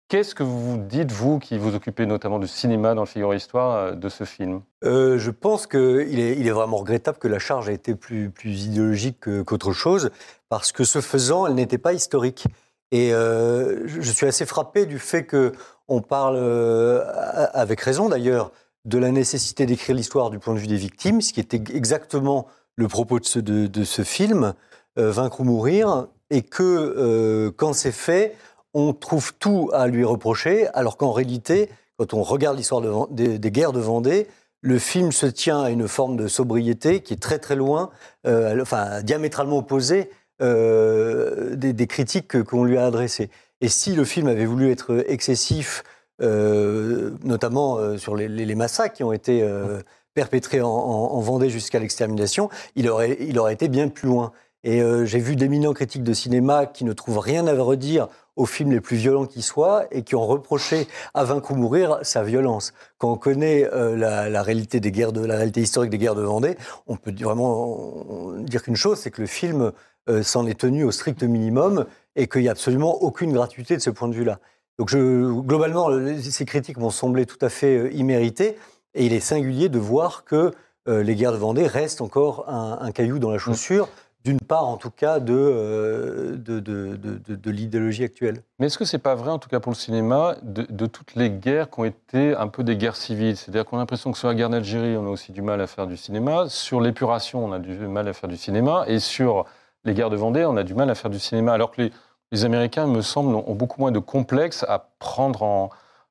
qu'est-ce que vous dites, vous, qui vous occupez notamment du cinéma dans le Figaro Histoire, de ce film ? euh, Je pense qu'il est, il est vraiment regrettable que la charge ait été plus, plus idéologique que, qu'autre chose, parce que ce faisant, elle n'était pas historique. Et euh, je suis assez frappé du fait que on parle, euh, avec raison d'ailleurs, de la nécessité d'écrire l'histoire du point de vue des victimes, ce qui était exactement le propos de ce, de, de ce film, euh, Vaincre ou mourir, et que euh, quand c'est fait, on trouve tout à lui reprocher, alors qu'en réalité, quand on regarde l'histoire de, des, des guerres de Vendée, le film se tient à une forme de sobriété qui est très très loin, euh, enfin diamétralement opposée euh, des, des critiques qu'on lui a adressées. Et si le film avait voulu être excessif euh, notamment euh, sur les, les, les massacres qui ont été euh, perpétrés en, en, en Vendée jusqu'à l'extermination, il aurait, il aurait été bien plus loin. Et euh, j'ai vu d'éminents critiques de cinéma qui ne trouvent rien à redire aux films les plus violents qui soient et qui ont reproché à Vaincre ou Mourir sa violence. Quand on connaît euh, la, la réalité des guerres, de, la réalité historique des guerres de Vendée, on peut vraiment dire qu'une chose, c'est que le film euh, s'en est tenu au strict minimum et qu'il n'y a absolument aucune gratuité de ce point de vue-là. Donc je, globalement, ces critiques m'ont semblé tout à fait imméritées et il est singulier de voir que euh, les guerres de Vendée restent encore un, un caillou dans la chaussure, mmh. d'une part, en tout cas, de, euh, de, de, de, de l'idéologie actuelle. Mais est-ce que ce n'est pas vrai, en tout cas pour le cinéma, de, de toutes les guerres qui ont été un peu des guerres civiles? C'est-à-dire qu'on a l'impression que sur la guerre d'Algérie, on a aussi du mal à faire du cinéma. Sur l'épuration, on a du mal à faire du cinéma. Et sur les guerres de Vendée, on a du mal à faire du cinéma. Alors que les, les Américains, me semble, ont beaucoup moins de complexe à prendre en,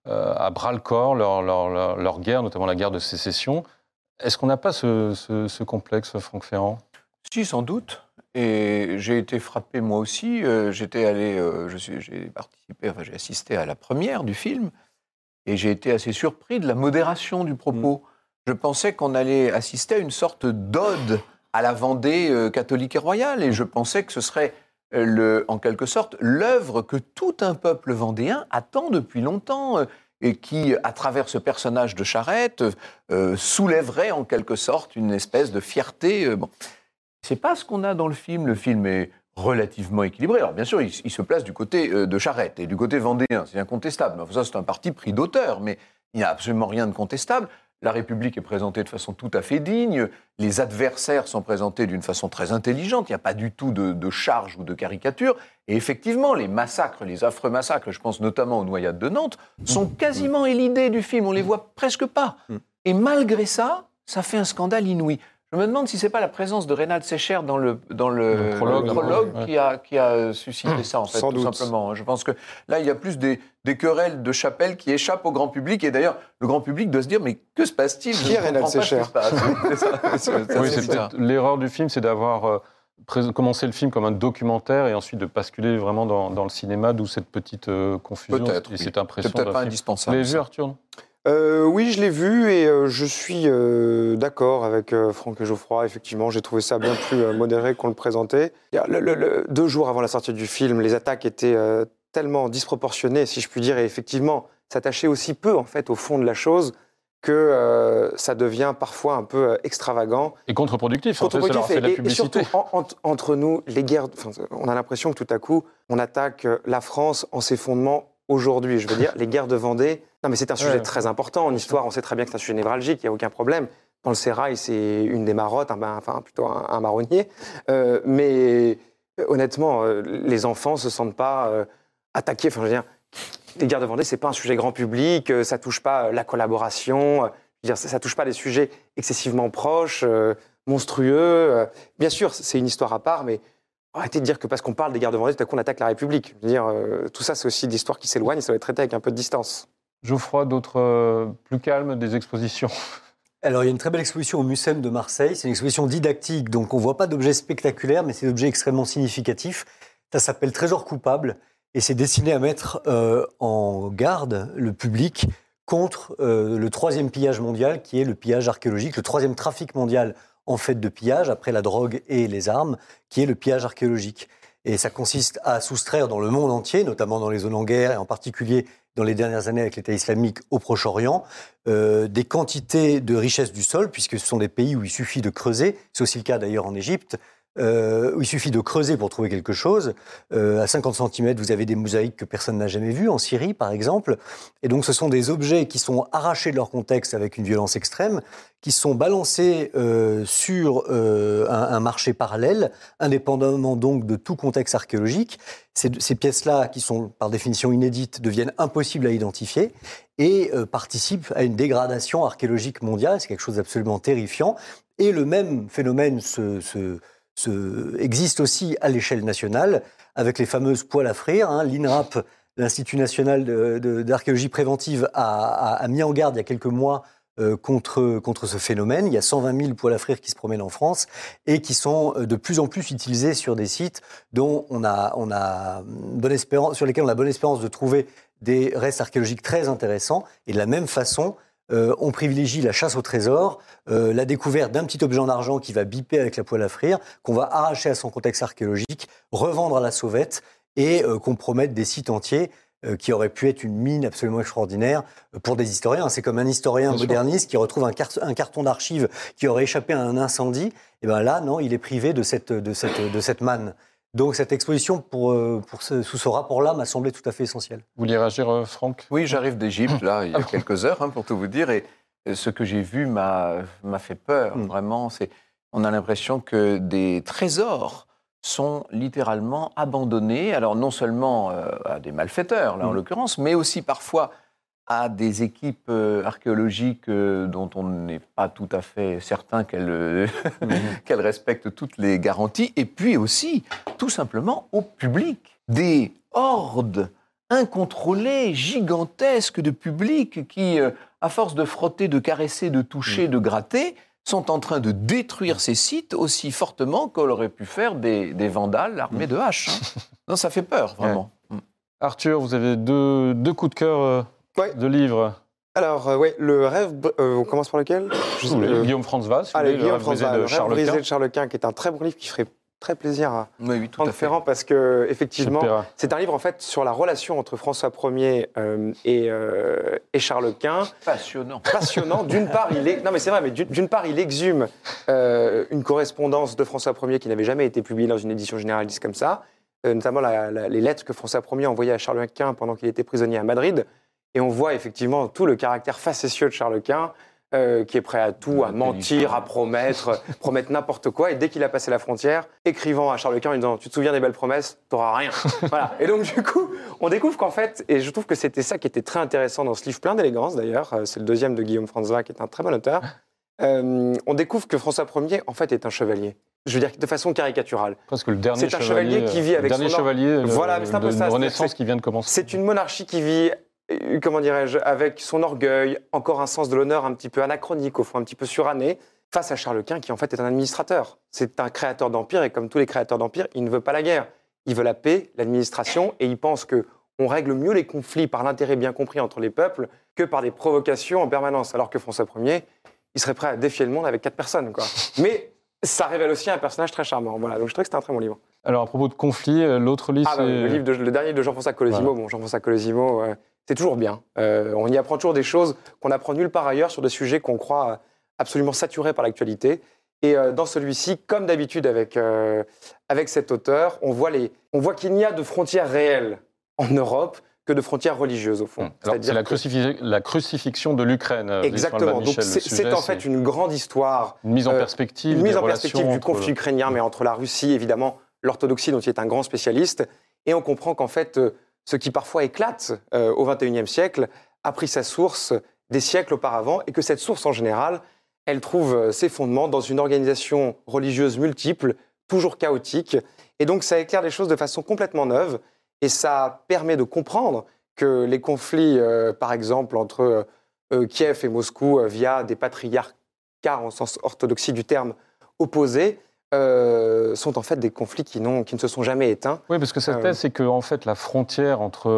euh, à bras-le-corps leur, leur, leur, leur guerre, notamment la guerre de sécession. Est-ce qu'on n'a pas ce, ce, ce complexe, Franck Ferrand? Si, sans doute. Et j'ai été frappé moi aussi, euh, j'étais allé, euh, je suis, j'ai participé, enfin j'ai assisté à la première du film, et j'ai été assez surpris de la modération du propos. Mmh. Je pensais qu'on allait assister à une sorte d'ode à la Vendée euh, catholique et royale, et je pensais que ce serait, euh, le, en quelque sorte, l'œuvre que tout un peuple vendéen attend depuis longtemps, euh, et qui, à travers ce personnage de Charette, euh, soulèverait en quelque sorte une espèce de fierté. Euh, bon. C'est pas ce qu'on a dans le film. Le film est relativement équilibré. Alors, bien sûr, il, il se place du côté euh, de Charette et du côté vendéen. C'est incontestable. Enfin, ça, c'est un parti pris d'auteur, mais il n'y a absolument rien de contestable. La République est présentée de façon tout à fait digne. Les adversaires sont présentés d'une façon très intelligente. Il n'y a pas du tout de, de charge ou de caricature. Et effectivement, les massacres, les affreux massacres, je pense notamment aux noyades de Nantes, sont quasiment élidés du film. On les voit presque pas. Et malgré ça, ça fait un scandale inouï. Je me demande si ce n'est pas la présence de Reynald Secher dans le, dans le, le prologue, le prologue ouais. qui, a, qui a suscité ça, en fait, Sans tout doute. simplement. Je pense que là, il y a plus des, des querelles de chapelle qui échappent au grand public. Et d'ailleurs, le grand public doit se dire, mais que se passe-t-il? Qui est Reynald Secher? Oui, c'est peut-être l'erreur du film, c'est d'avoir euh, pré- commencé le film comme un documentaire et ensuite de basculer vraiment dans, dans le cinéma, d'où cette petite euh, confusion peut-être, et oui. cette impression. C'est peut-être pas film. indispensable. Vous l'avez vu, Arthur? Euh, oui, je l'ai vu et euh, je suis euh, d'accord avec euh, Franck et Geoffroy. Effectivement, j'ai trouvé ça bien plus euh, modéré qu'on le présentait. Le, le, le, deux jours avant la sortie du film, les attaques étaient euh, tellement disproportionnées, si je puis dire, et effectivement, s'attacher aussi peu en fait au fond de la chose que euh, ça devient parfois un peu euh, extravagant et contre-productif. Contre-productif en fait, ça leur fait et, de la publicité. Et surtout en, en, entre nous, les guerres. On a l'impression que tout à coup, on attaque la France en ses fondements. Aujourd'hui, je veux dire, les guerres de Vendée... Non, mais c'est un sujet ouais. très important. En histoire, on sait très bien que c'est un sujet névralgique, il n'y a aucun problème. Dans le Sérail, c'est une des marottes, un, enfin plutôt un, un marronnier. Euh, mais honnêtement, euh, les enfants ne se sentent pas euh, attaqués. Enfin, je veux dire, les guerres de Vendée, ce n'est pas un sujet grand public, euh, ça ne touche pas euh, la collaboration, euh, je veux dire, ça ne touche pas des sujets excessivement proches, euh, monstrueux. Euh. Bien sûr, c'est une histoire à part, mais... Arrêtez de dire que parce qu'on parle des guerres de Vendée, tout à coup on attaque la République. Je veux dire, euh, tout ça, c'est aussi des histoires qui s'éloignent, ça va être traité avec un peu de distance. Geoffroy, d'autres euh, plus calmes, des expositions? Alors, il y a une très belle exposition au Mucem de Marseille. C'est une exposition didactique, donc on ne voit pas d'objets spectaculaires, mais c'est d'objets extrêmement significatifs. Ça s'appelle Trésor coupable, et c'est destiné à mettre euh, en garde le public contre euh, le troisième pillage mondial, qui est le pillage archéologique, le troisième trafic mondial en fait de pillage, après la drogue et les armes, qui est le pillage archéologique. Et ça consiste à soustraire dans le monde entier, notamment dans les zones en guerre, et en particulier dans les dernières années avec l'État islamique au Proche-Orient, euh, des quantités de richesses du sol, puisque ce sont des pays où il suffit de creuser, c'est aussi le cas d'ailleurs en Égypte, euh, où il suffit de creuser pour trouver quelque chose. Euh, à cinquante centimètres, vous avez des mosaïques que personne n'a jamais vues, en Syrie par exemple. Et donc ce sont des objets qui sont arrachés de leur contexte avec une violence extrême, qui sont balancés euh, sur euh, un, un marché parallèle, indépendamment donc de tout contexte archéologique. Ces, ces pièces-là, qui sont par définition inédites, deviennent impossibles à identifier et euh, participent à une dégradation archéologique mondiale. C'est quelque chose d'absolument terrifiant. Et le même phénomène se... se Ce existe aussi à l'échelle nationale, avec les fameuses poêles à frire. Hein. L'INRAP, l'Institut national de, de, d'archéologie préventive, a, a, a mis en garde il y a quelques mois euh, contre, contre ce phénomène. Il y a cent vingt mille poêles à frire qui se promènent en France et qui sont de plus en plus utilisées sur des sites dont on a, on a bonne espérance, sur lesquels on a bonne espérance de trouver des restes archéologiques très intéressants. Et de la même façon, euh, on privilégie la chasse au trésor, euh, la découverte d'un petit objet en argent qui va biper avec la poêle à frire, qu'on va arracher à son contexte archéologique, revendre à la sauvette et euh, compromettre des sites entiers euh, qui auraient pu être une mine absolument extraordinaire pour des historiens. C'est comme un historien Bien moderniste sûr. qui retrouve un, car- un carton d'archives qui aurait échappé à un incendie. Et bien là, non, il est privé de cette, de cette, de cette manne. Donc cette exposition, pour, pour ce, sous ce rapport-là, m'a semblé tout à fait essentielle. Vous vouliez réagir, euh, Franck ? Oui, j'arrive d'Égypte, là, il y a quelques heures, hein, pour tout vous dire, et ce que j'ai vu m'a, m'a fait peur, mm. vraiment. C'est, on a l'impression que des trésors sont littéralement abandonnés, alors non seulement euh, à des malfaiteurs, là, en mm. l'occurrence, mais aussi parfois à des équipes euh, archéologiques euh, dont on n'est pas tout à fait certain qu'elles, euh, mm-hmm. qu'elles respectent toutes les garanties, et puis aussi, tout simplement, au public. Des hordes incontrôlées, gigantesques de public qui, euh, à force de frotter, de caresser, de toucher, mm. de gratter, sont en train de détruire ces sites aussi fortement qu'on aurait pu faire des, des vandales armés mm. de haches. Hein. Non, ça fait peur, vraiment. Ouais. Mm. Arthur, vous avez deux, deux coups de cœur euh... Ouais. De livres. Alors, euh, ouais, le rêve. Euh, on commence par lequel ? Je sais, le... Guillaume Franz Vaz. Ah, le Guillaume rêve Franz Vaz, de le rêve brisé de Charles Quint, qui est un très bon livre qui ferait très plaisir à oui, oui, Franck Ferrand, parce que effectivement, c'est un livre en fait sur la relation entre François Ier euh, et, euh, et Charles Quint. Passionnant. Passionnant. D'une part, il est... non mais c'est vrai, mais d'une part, il exhume euh, une correspondance de François Ier qui n'avait jamais été publiée dans une édition généraliste comme ça, euh, notamment la, la, les lettres que François Ier envoyait à Charles Quint pendant qu'il était prisonnier à Madrid. Et on voit effectivement tout le caractère facétieux de Charles Quint, euh, qui est prêt à tout, à mentir, à promettre, promettre n'importe quoi. Et dès qu'il a passé la frontière, écrivant à Charles Quint en lui disant « Tu te souviens des belles promesses ? T'auras rien. » Voilà. Et donc du coup, on découvre qu'en fait, et je trouve que c'était ça qui était très intéressant dans ce livre, plein d'élégance d'ailleurs, c'est le deuxième de Guillaume Franz Vaz, qui est un très bon auteur, euh, on découvre que François Ier, en fait, est un chevalier. Je veux dire, de façon caricaturale. Presque le dernier c'est un chevalier, chevalier qui vit avec le dernier son chevalier or... voilà, le, c'est un peu de ça, Renaissance c'est, qui vient de commencer. C'est une monarchie qui vit... comment dirais-je, avec son orgueil, encore un sens de l'honneur un petit peu anachronique, au fond un petit peu suranné, face à Charles Quint qui en fait est un administrateur. C'est un créateur d'empire et comme tous les créateurs d'empire, il ne veut pas la guerre. Il veut la paix, l'administration et il pense qu'on règle mieux les conflits par l'intérêt bien compris entre les peuples que par des provocations en permanence. Alors que François Ier, il serait prêt à défier le monde avec quatre personnes, quoi. Mais ça révèle aussi un personnage très charmant. Voilà, donc je trouvais que c'était un très bon livre. Alors à propos de conflits, l'autre livre, ah, c'est... Bah, le, livre de, le dernier de Jean-François Colosimo. Voilà. Bon, Jean-François Colosimo... Euh, c'est toujours bien. Euh, on y apprend toujours des choses qu'on apprend nulle part ailleurs sur des sujets qu'on croit absolument saturés par l'actualité. Et euh, dans celui-ci, comme d'habitude avec, euh, avec cet auteur, on voit, les, on voit qu'il n'y a de frontières réelles en Europe que de frontières religieuses, au fond. Mmh. Alors, c'est la, que... crucif... la crucifixion de l'Ukraine. Exactement. Michel, donc c'est, sujet, c'est en fait c'est... une grande histoire. Une mise en perspective. Euh, une mise en perspective du conflit le... ukrainien, mais entre la Russie, évidemment, l'orthodoxie dont il est un grand spécialiste. Et on comprend qu'en fait... Euh, ce qui parfois éclate euh, au vingt et unième siècle, a pris sa source des siècles auparavant et que cette source, en général, elle trouve ses fondements dans une organisation religieuse multiple, toujours chaotique. Et donc, ça éclaire les choses de façon complètement neuve et ça permet de comprendre que les conflits, euh, par exemple, entre euh, Kiev et Moscou, euh, via des patriarcats, en sens orthodoxie du terme, opposés, Euh, sont en fait des conflits qui, n'ont, qui ne se sont jamais éteints. Oui, parce que cette thèse, euh... c'est que en fait, la frontière entre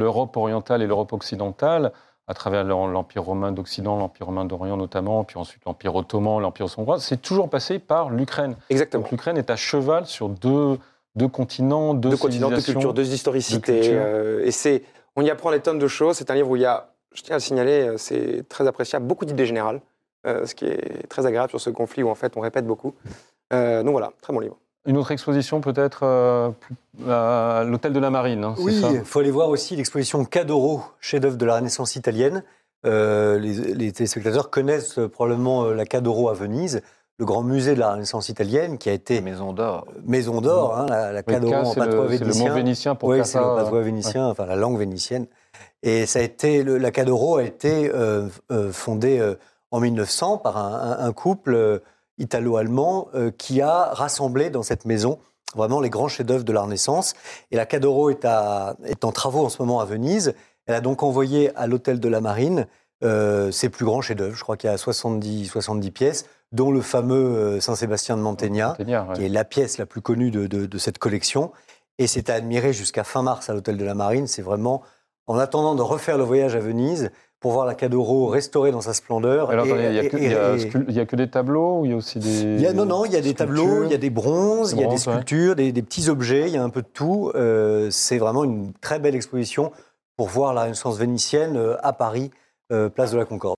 l'Europe orientale et l'Europe occidentale, à travers l'Empire romain d'Occident, l'Empire romain d'Orient notamment, puis ensuite l'Empire ottoman, l'Empire hongrois, c'est toujours passé par l'Ukraine. Exactement. Donc l'Ukraine est à cheval sur deux, deux continents, deux, deux civilisations. Deux continents, deux cultures, deux historicités. Deux cultures. Euh, et c'est, on y apprend des tonnes de choses. C'est un livre où il y a, je tiens à le signaler, c'est très appréciable, beaucoup d'idées générales, euh, ce qui est très agréable sur ce conflit où en fait on répète beaucoup. Euh, donc voilà, très bon livre. Une autre exposition peut-être euh, à l'Hôtel de la Marine, hein, oui, c'est ça ? Oui, il faut aller voir aussi l'exposition Cadoro, chef-d'œuvre de la Renaissance italienne. Euh, les, les téléspectateurs connaissent probablement la Cadoro à Venise, le grand musée de la Renaissance italienne qui a été... La Maison d'or. Euh, Maison d'or, mmh. hein, la, la Cadoro en patois vénitien. C'est le mot vénitien pour Casa. Oui, c'est le patois vénitien, ouais. Enfin la langue vénitienne. Et ça a été, le, la Cadoro a été euh, euh, fondée euh, en mille neuf cents par un, un, un couple... Euh, italo-allemand, euh, qui a rassemblé dans cette maison vraiment les grands chefs-d'œuvre de la Renaissance. Et la Cadoro est, à, est en travaux en ce moment à Venise. Elle a donc envoyé à l'Hôtel de la Marine euh, ses plus grands chefs-d'œuvre. Je crois qu'il y a soixante-dix pièces, dont le fameux Saint-Sébastien de Mantegna, Mantegna ouais. qui est la pièce la plus connue de, de, de cette collection. Et c'est à admirer jusqu'à fin mars à l'Hôtel de la Marine. C'est vraiment en attendant de refaire le voyage à Venise pour voir la Cadoro restaurée dans sa splendeur. Alors, attendez, il n'y a que des tableaux ou il y a aussi des... Y a, non, non, il y a des tableaux, il y a des bronzes, il y a des sculptures, ouais. des, des petits objets, il y a un peu de tout. Euh, c'est vraiment une très belle exposition pour voir la Renaissance vénitienne à Paris, euh, place de la Concorde.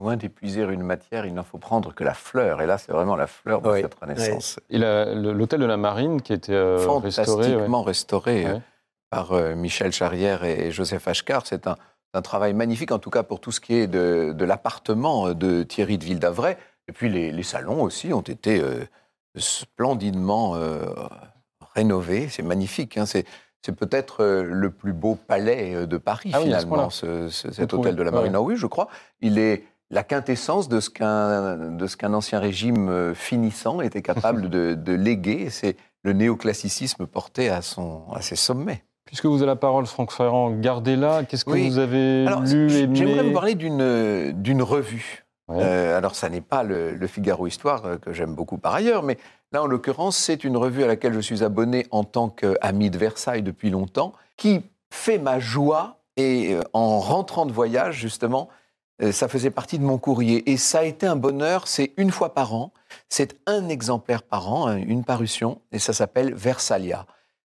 Loin d'épuiser une matière, il n'en faut prendre que la fleur. Et là, c'est vraiment la fleur de oui, cette Renaissance. Oui. Et la, l'hôtel de la Marine qui a été euh, fantastiquement restauré, ouais. restauré ouais. par euh, Michel Charrière et Joseph Achcar. C'est un, un travail magnifique, en tout cas pour tout ce qui est de, de l'appartement de Thierry de Ville-d'Avray. Et puis les, les salons aussi ont été euh, splendidement euh, rénovés. C'est magnifique, hein. C'est... C'est peut-être le plus beau palais de Paris, ah oui, finalement, ce, ce, cet hôtel de la Marine. Oui, je crois. Il est la quintessence de ce qu'un, de ce qu'un ancien régime finissant était capable de, de léguer. C'est le néoclassicisme porté à, son, à ses sommets. Puisque vous avez la parole, Franck Ferrand, gardez-la. Qu'est-ce que oui. vous avez alors, lu, aimé? J'aimerais vous parler d'une, d'une revue. Ouais. Euh, alors, ça n'est pas le, le Figaro Histoire, que j'aime beaucoup par ailleurs, mais là, en l'occurrence, c'est une revue à laquelle je suis abonné en tant qu'ami de Versailles depuis longtemps, qui fait ma joie, et euh, en rentrant de voyage, justement, euh, ça faisait partie de mon courrier. Et ça a été un bonheur, c'est une fois par an, c'est un exemplaire par an, une parution, et ça s'appelle Versalia.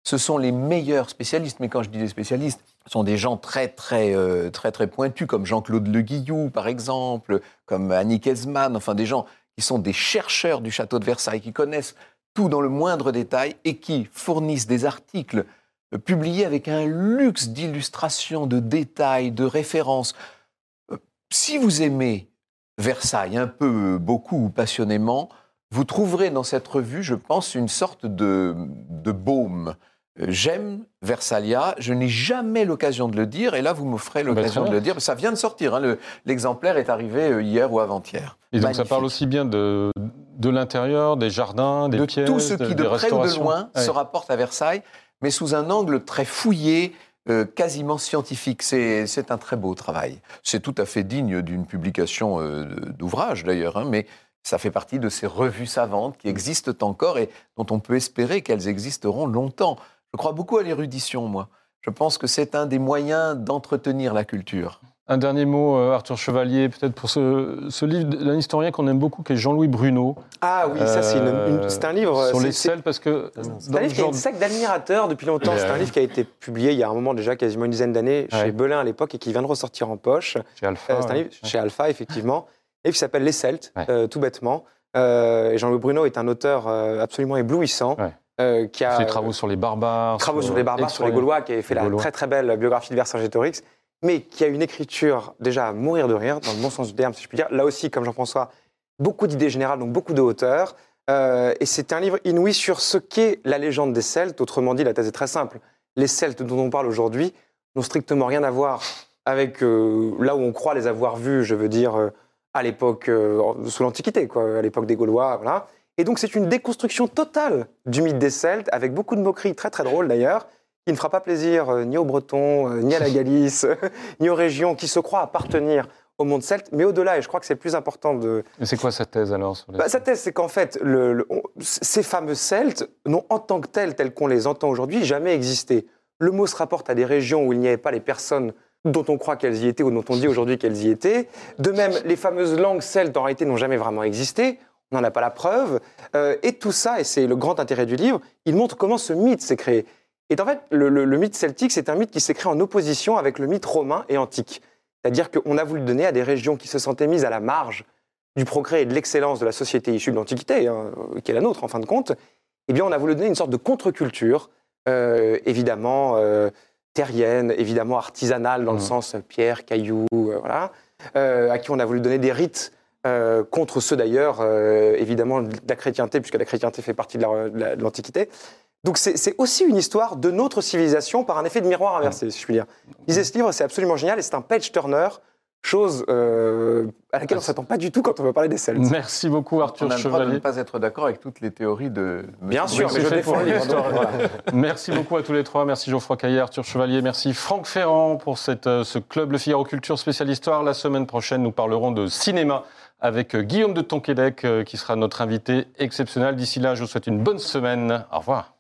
Ce sont les meilleurs spécialistes, mais quand je dis des spécialistes, ce sont des gens très, très, euh, très, très pointus, comme Jean-Claude Le Guillou, par exemple, comme Annie Kezman, enfin des gens qui sont des chercheurs du château de Versailles, qui connaissent tout dans le moindre détail et qui fournissent des articles euh, publiés avec un luxe d'illustrations, de détails, de références. Euh, si vous aimez Versailles un peu, beaucoup ou passionnément, vous trouverez dans cette revue, je pense, une sorte de, de baume. J'aime Versalia, je n'ai jamais l'occasion de le dire, et là vous m'offrez l'occasion ben, de le dire. Ça vient de sortir, hein, le, l'exemplaire est arrivé hier ou avant-hier. Et donc magnifique. Ça parle aussi bien de, de l'intérieur, des jardins, des de pièces, tout ce qui de, de près ou de loin ouais. se rapporte à Versailles, mais sous un angle très fouillé, euh, quasiment scientifique. C'est, c'est un très beau travail. C'est tout à fait digne d'une publication euh, d'ouvrage d'ailleurs, hein, mais... Ça fait partie de ces revues savantes qui existent encore et dont on peut espérer qu'elles existeront longtemps. Je crois beaucoup à l'érudition, moi. Je pense que c'est un des moyens d'entretenir la culture. Un dernier mot, Arthur Chevallier, peut-être pour ce, ce livre d'un historien qu'on aime beaucoup, qui est Jean-Louis Bruneau. Ah oui, euh, ça c'est, une, une, c'est un livre... Sur c'est, les selles, parce que... C'est un livre qui a une sac d'admirateurs depuis longtemps. Euh... C'est un livre qui a été publié il y a un moment déjà, quasiment une dizaine d'années, ouais. chez Belin à l'époque, et qui vient de ressortir en poche. Chez Alpha. Euh, c'est un livre ouais. chez Alpha, effectivement. Et qui s'appelle Les Celtes, ouais. euh, tout bêtement. Euh, et Jean-Louis Bruneau est un auteur euh, absolument éblouissant. Ouais. Euh, qui a, Ses travaux sur les barbares. Travaux sur, sur les barbares, sur les Gaulois, qui a fait la très très belle biographie de Vercingétorix, mais qui a une écriture déjà à mourir de rire, dans le bon sens du terme, si je puis dire. Là aussi, comme Jean-François, beaucoup d'idées générales, donc beaucoup de hauteur. Euh, et c'est un livre inouï sur ce qu'est la légende des Celtes. Autrement dit, la thèse est très simple. Les Celtes dont on parle aujourd'hui n'ont strictement rien à voir avec euh, là où on croit les avoir vus, je veux dire... Euh, à l'époque, euh, sous l'Antiquité, quoi, à l'époque des Gaulois, voilà. Et donc, c'est une déconstruction totale du mythe des Celtes, avec beaucoup de moqueries, très très drôles d'ailleurs, qui ne fera pas plaisir euh, ni aux Bretons, euh, ni à la Galice, ni aux régions qui se croient appartenir au monde celte, mais au-delà, et je crois que c'est le plus important de... Mais c'est quoi sa thèse, alors sur les... bah, Sa thèse, c'est qu'en fait, le, le, on, ces fameux Celtes n'ont, en tant que tels, tels qu'on les entend aujourd'hui, jamais existé. Le mot se rapporte à des régions où il n'y avait pas les personnes dont on croit qu'elles y étaient ou dont on dit aujourd'hui qu'elles y étaient. De même, les fameuses langues celtes, en réalité, n'ont jamais vraiment existé. On n'en a pas la preuve. Euh, et tout ça, et c'est le grand intérêt du livre, il montre comment ce mythe s'est créé. Et en fait, le, le, le mythe celtique, c'est un mythe qui s'est créé en opposition avec le mythe romain et antique. C'est-à-dire qu'on a voulu donner à des régions qui se sentaient mises à la marge du progrès et de l'excellence de la société issue de l'Antiquité, hein, qui est la nôtre, en fin de compte, eh bien, on a voulu donner une sorte de contre-culture, euh, évidemment... Euh, terrienne, évidemment artisanale, dans mmh. le sens pierre, caillou, euh, voilà, euh, à qui on a voulu donner des rites euh, contre ceux d'ailleurs, euh, évidemment, de la chrétienté, puisque la chrétienté fait partie de, la, de, la, de l'Antiquité. Donc c'est, c'est aussi une histoire de notre civilisation par un effet de miroir inversé, si je puis dire. Lisez ce livre, c'est absolument génial, et c'est un page-turner, chose euh, à laquelle on ne s'attend pas du tout quand on veut parler des Celtes. Merci beaucoup, Arthur Chevallier. On a le droit de ne pas être d'accord avec toutes les théories de... Bien sûr, mais je défends le livre. Voilà. Merci beaucoup à tous les trois. Merci Geoffroy Caillet, Arthur Chevallier. Merci Franck Ferrand pour cette, ce club Le Figaro Culture spécial histoire. La semaine prochaine, nous parlerons de cinéma avec Guillaume de Tonquédec qui sera notre invité exceptionnel. D'ici là, je vous souhaite une bonne semaine. Au revoir.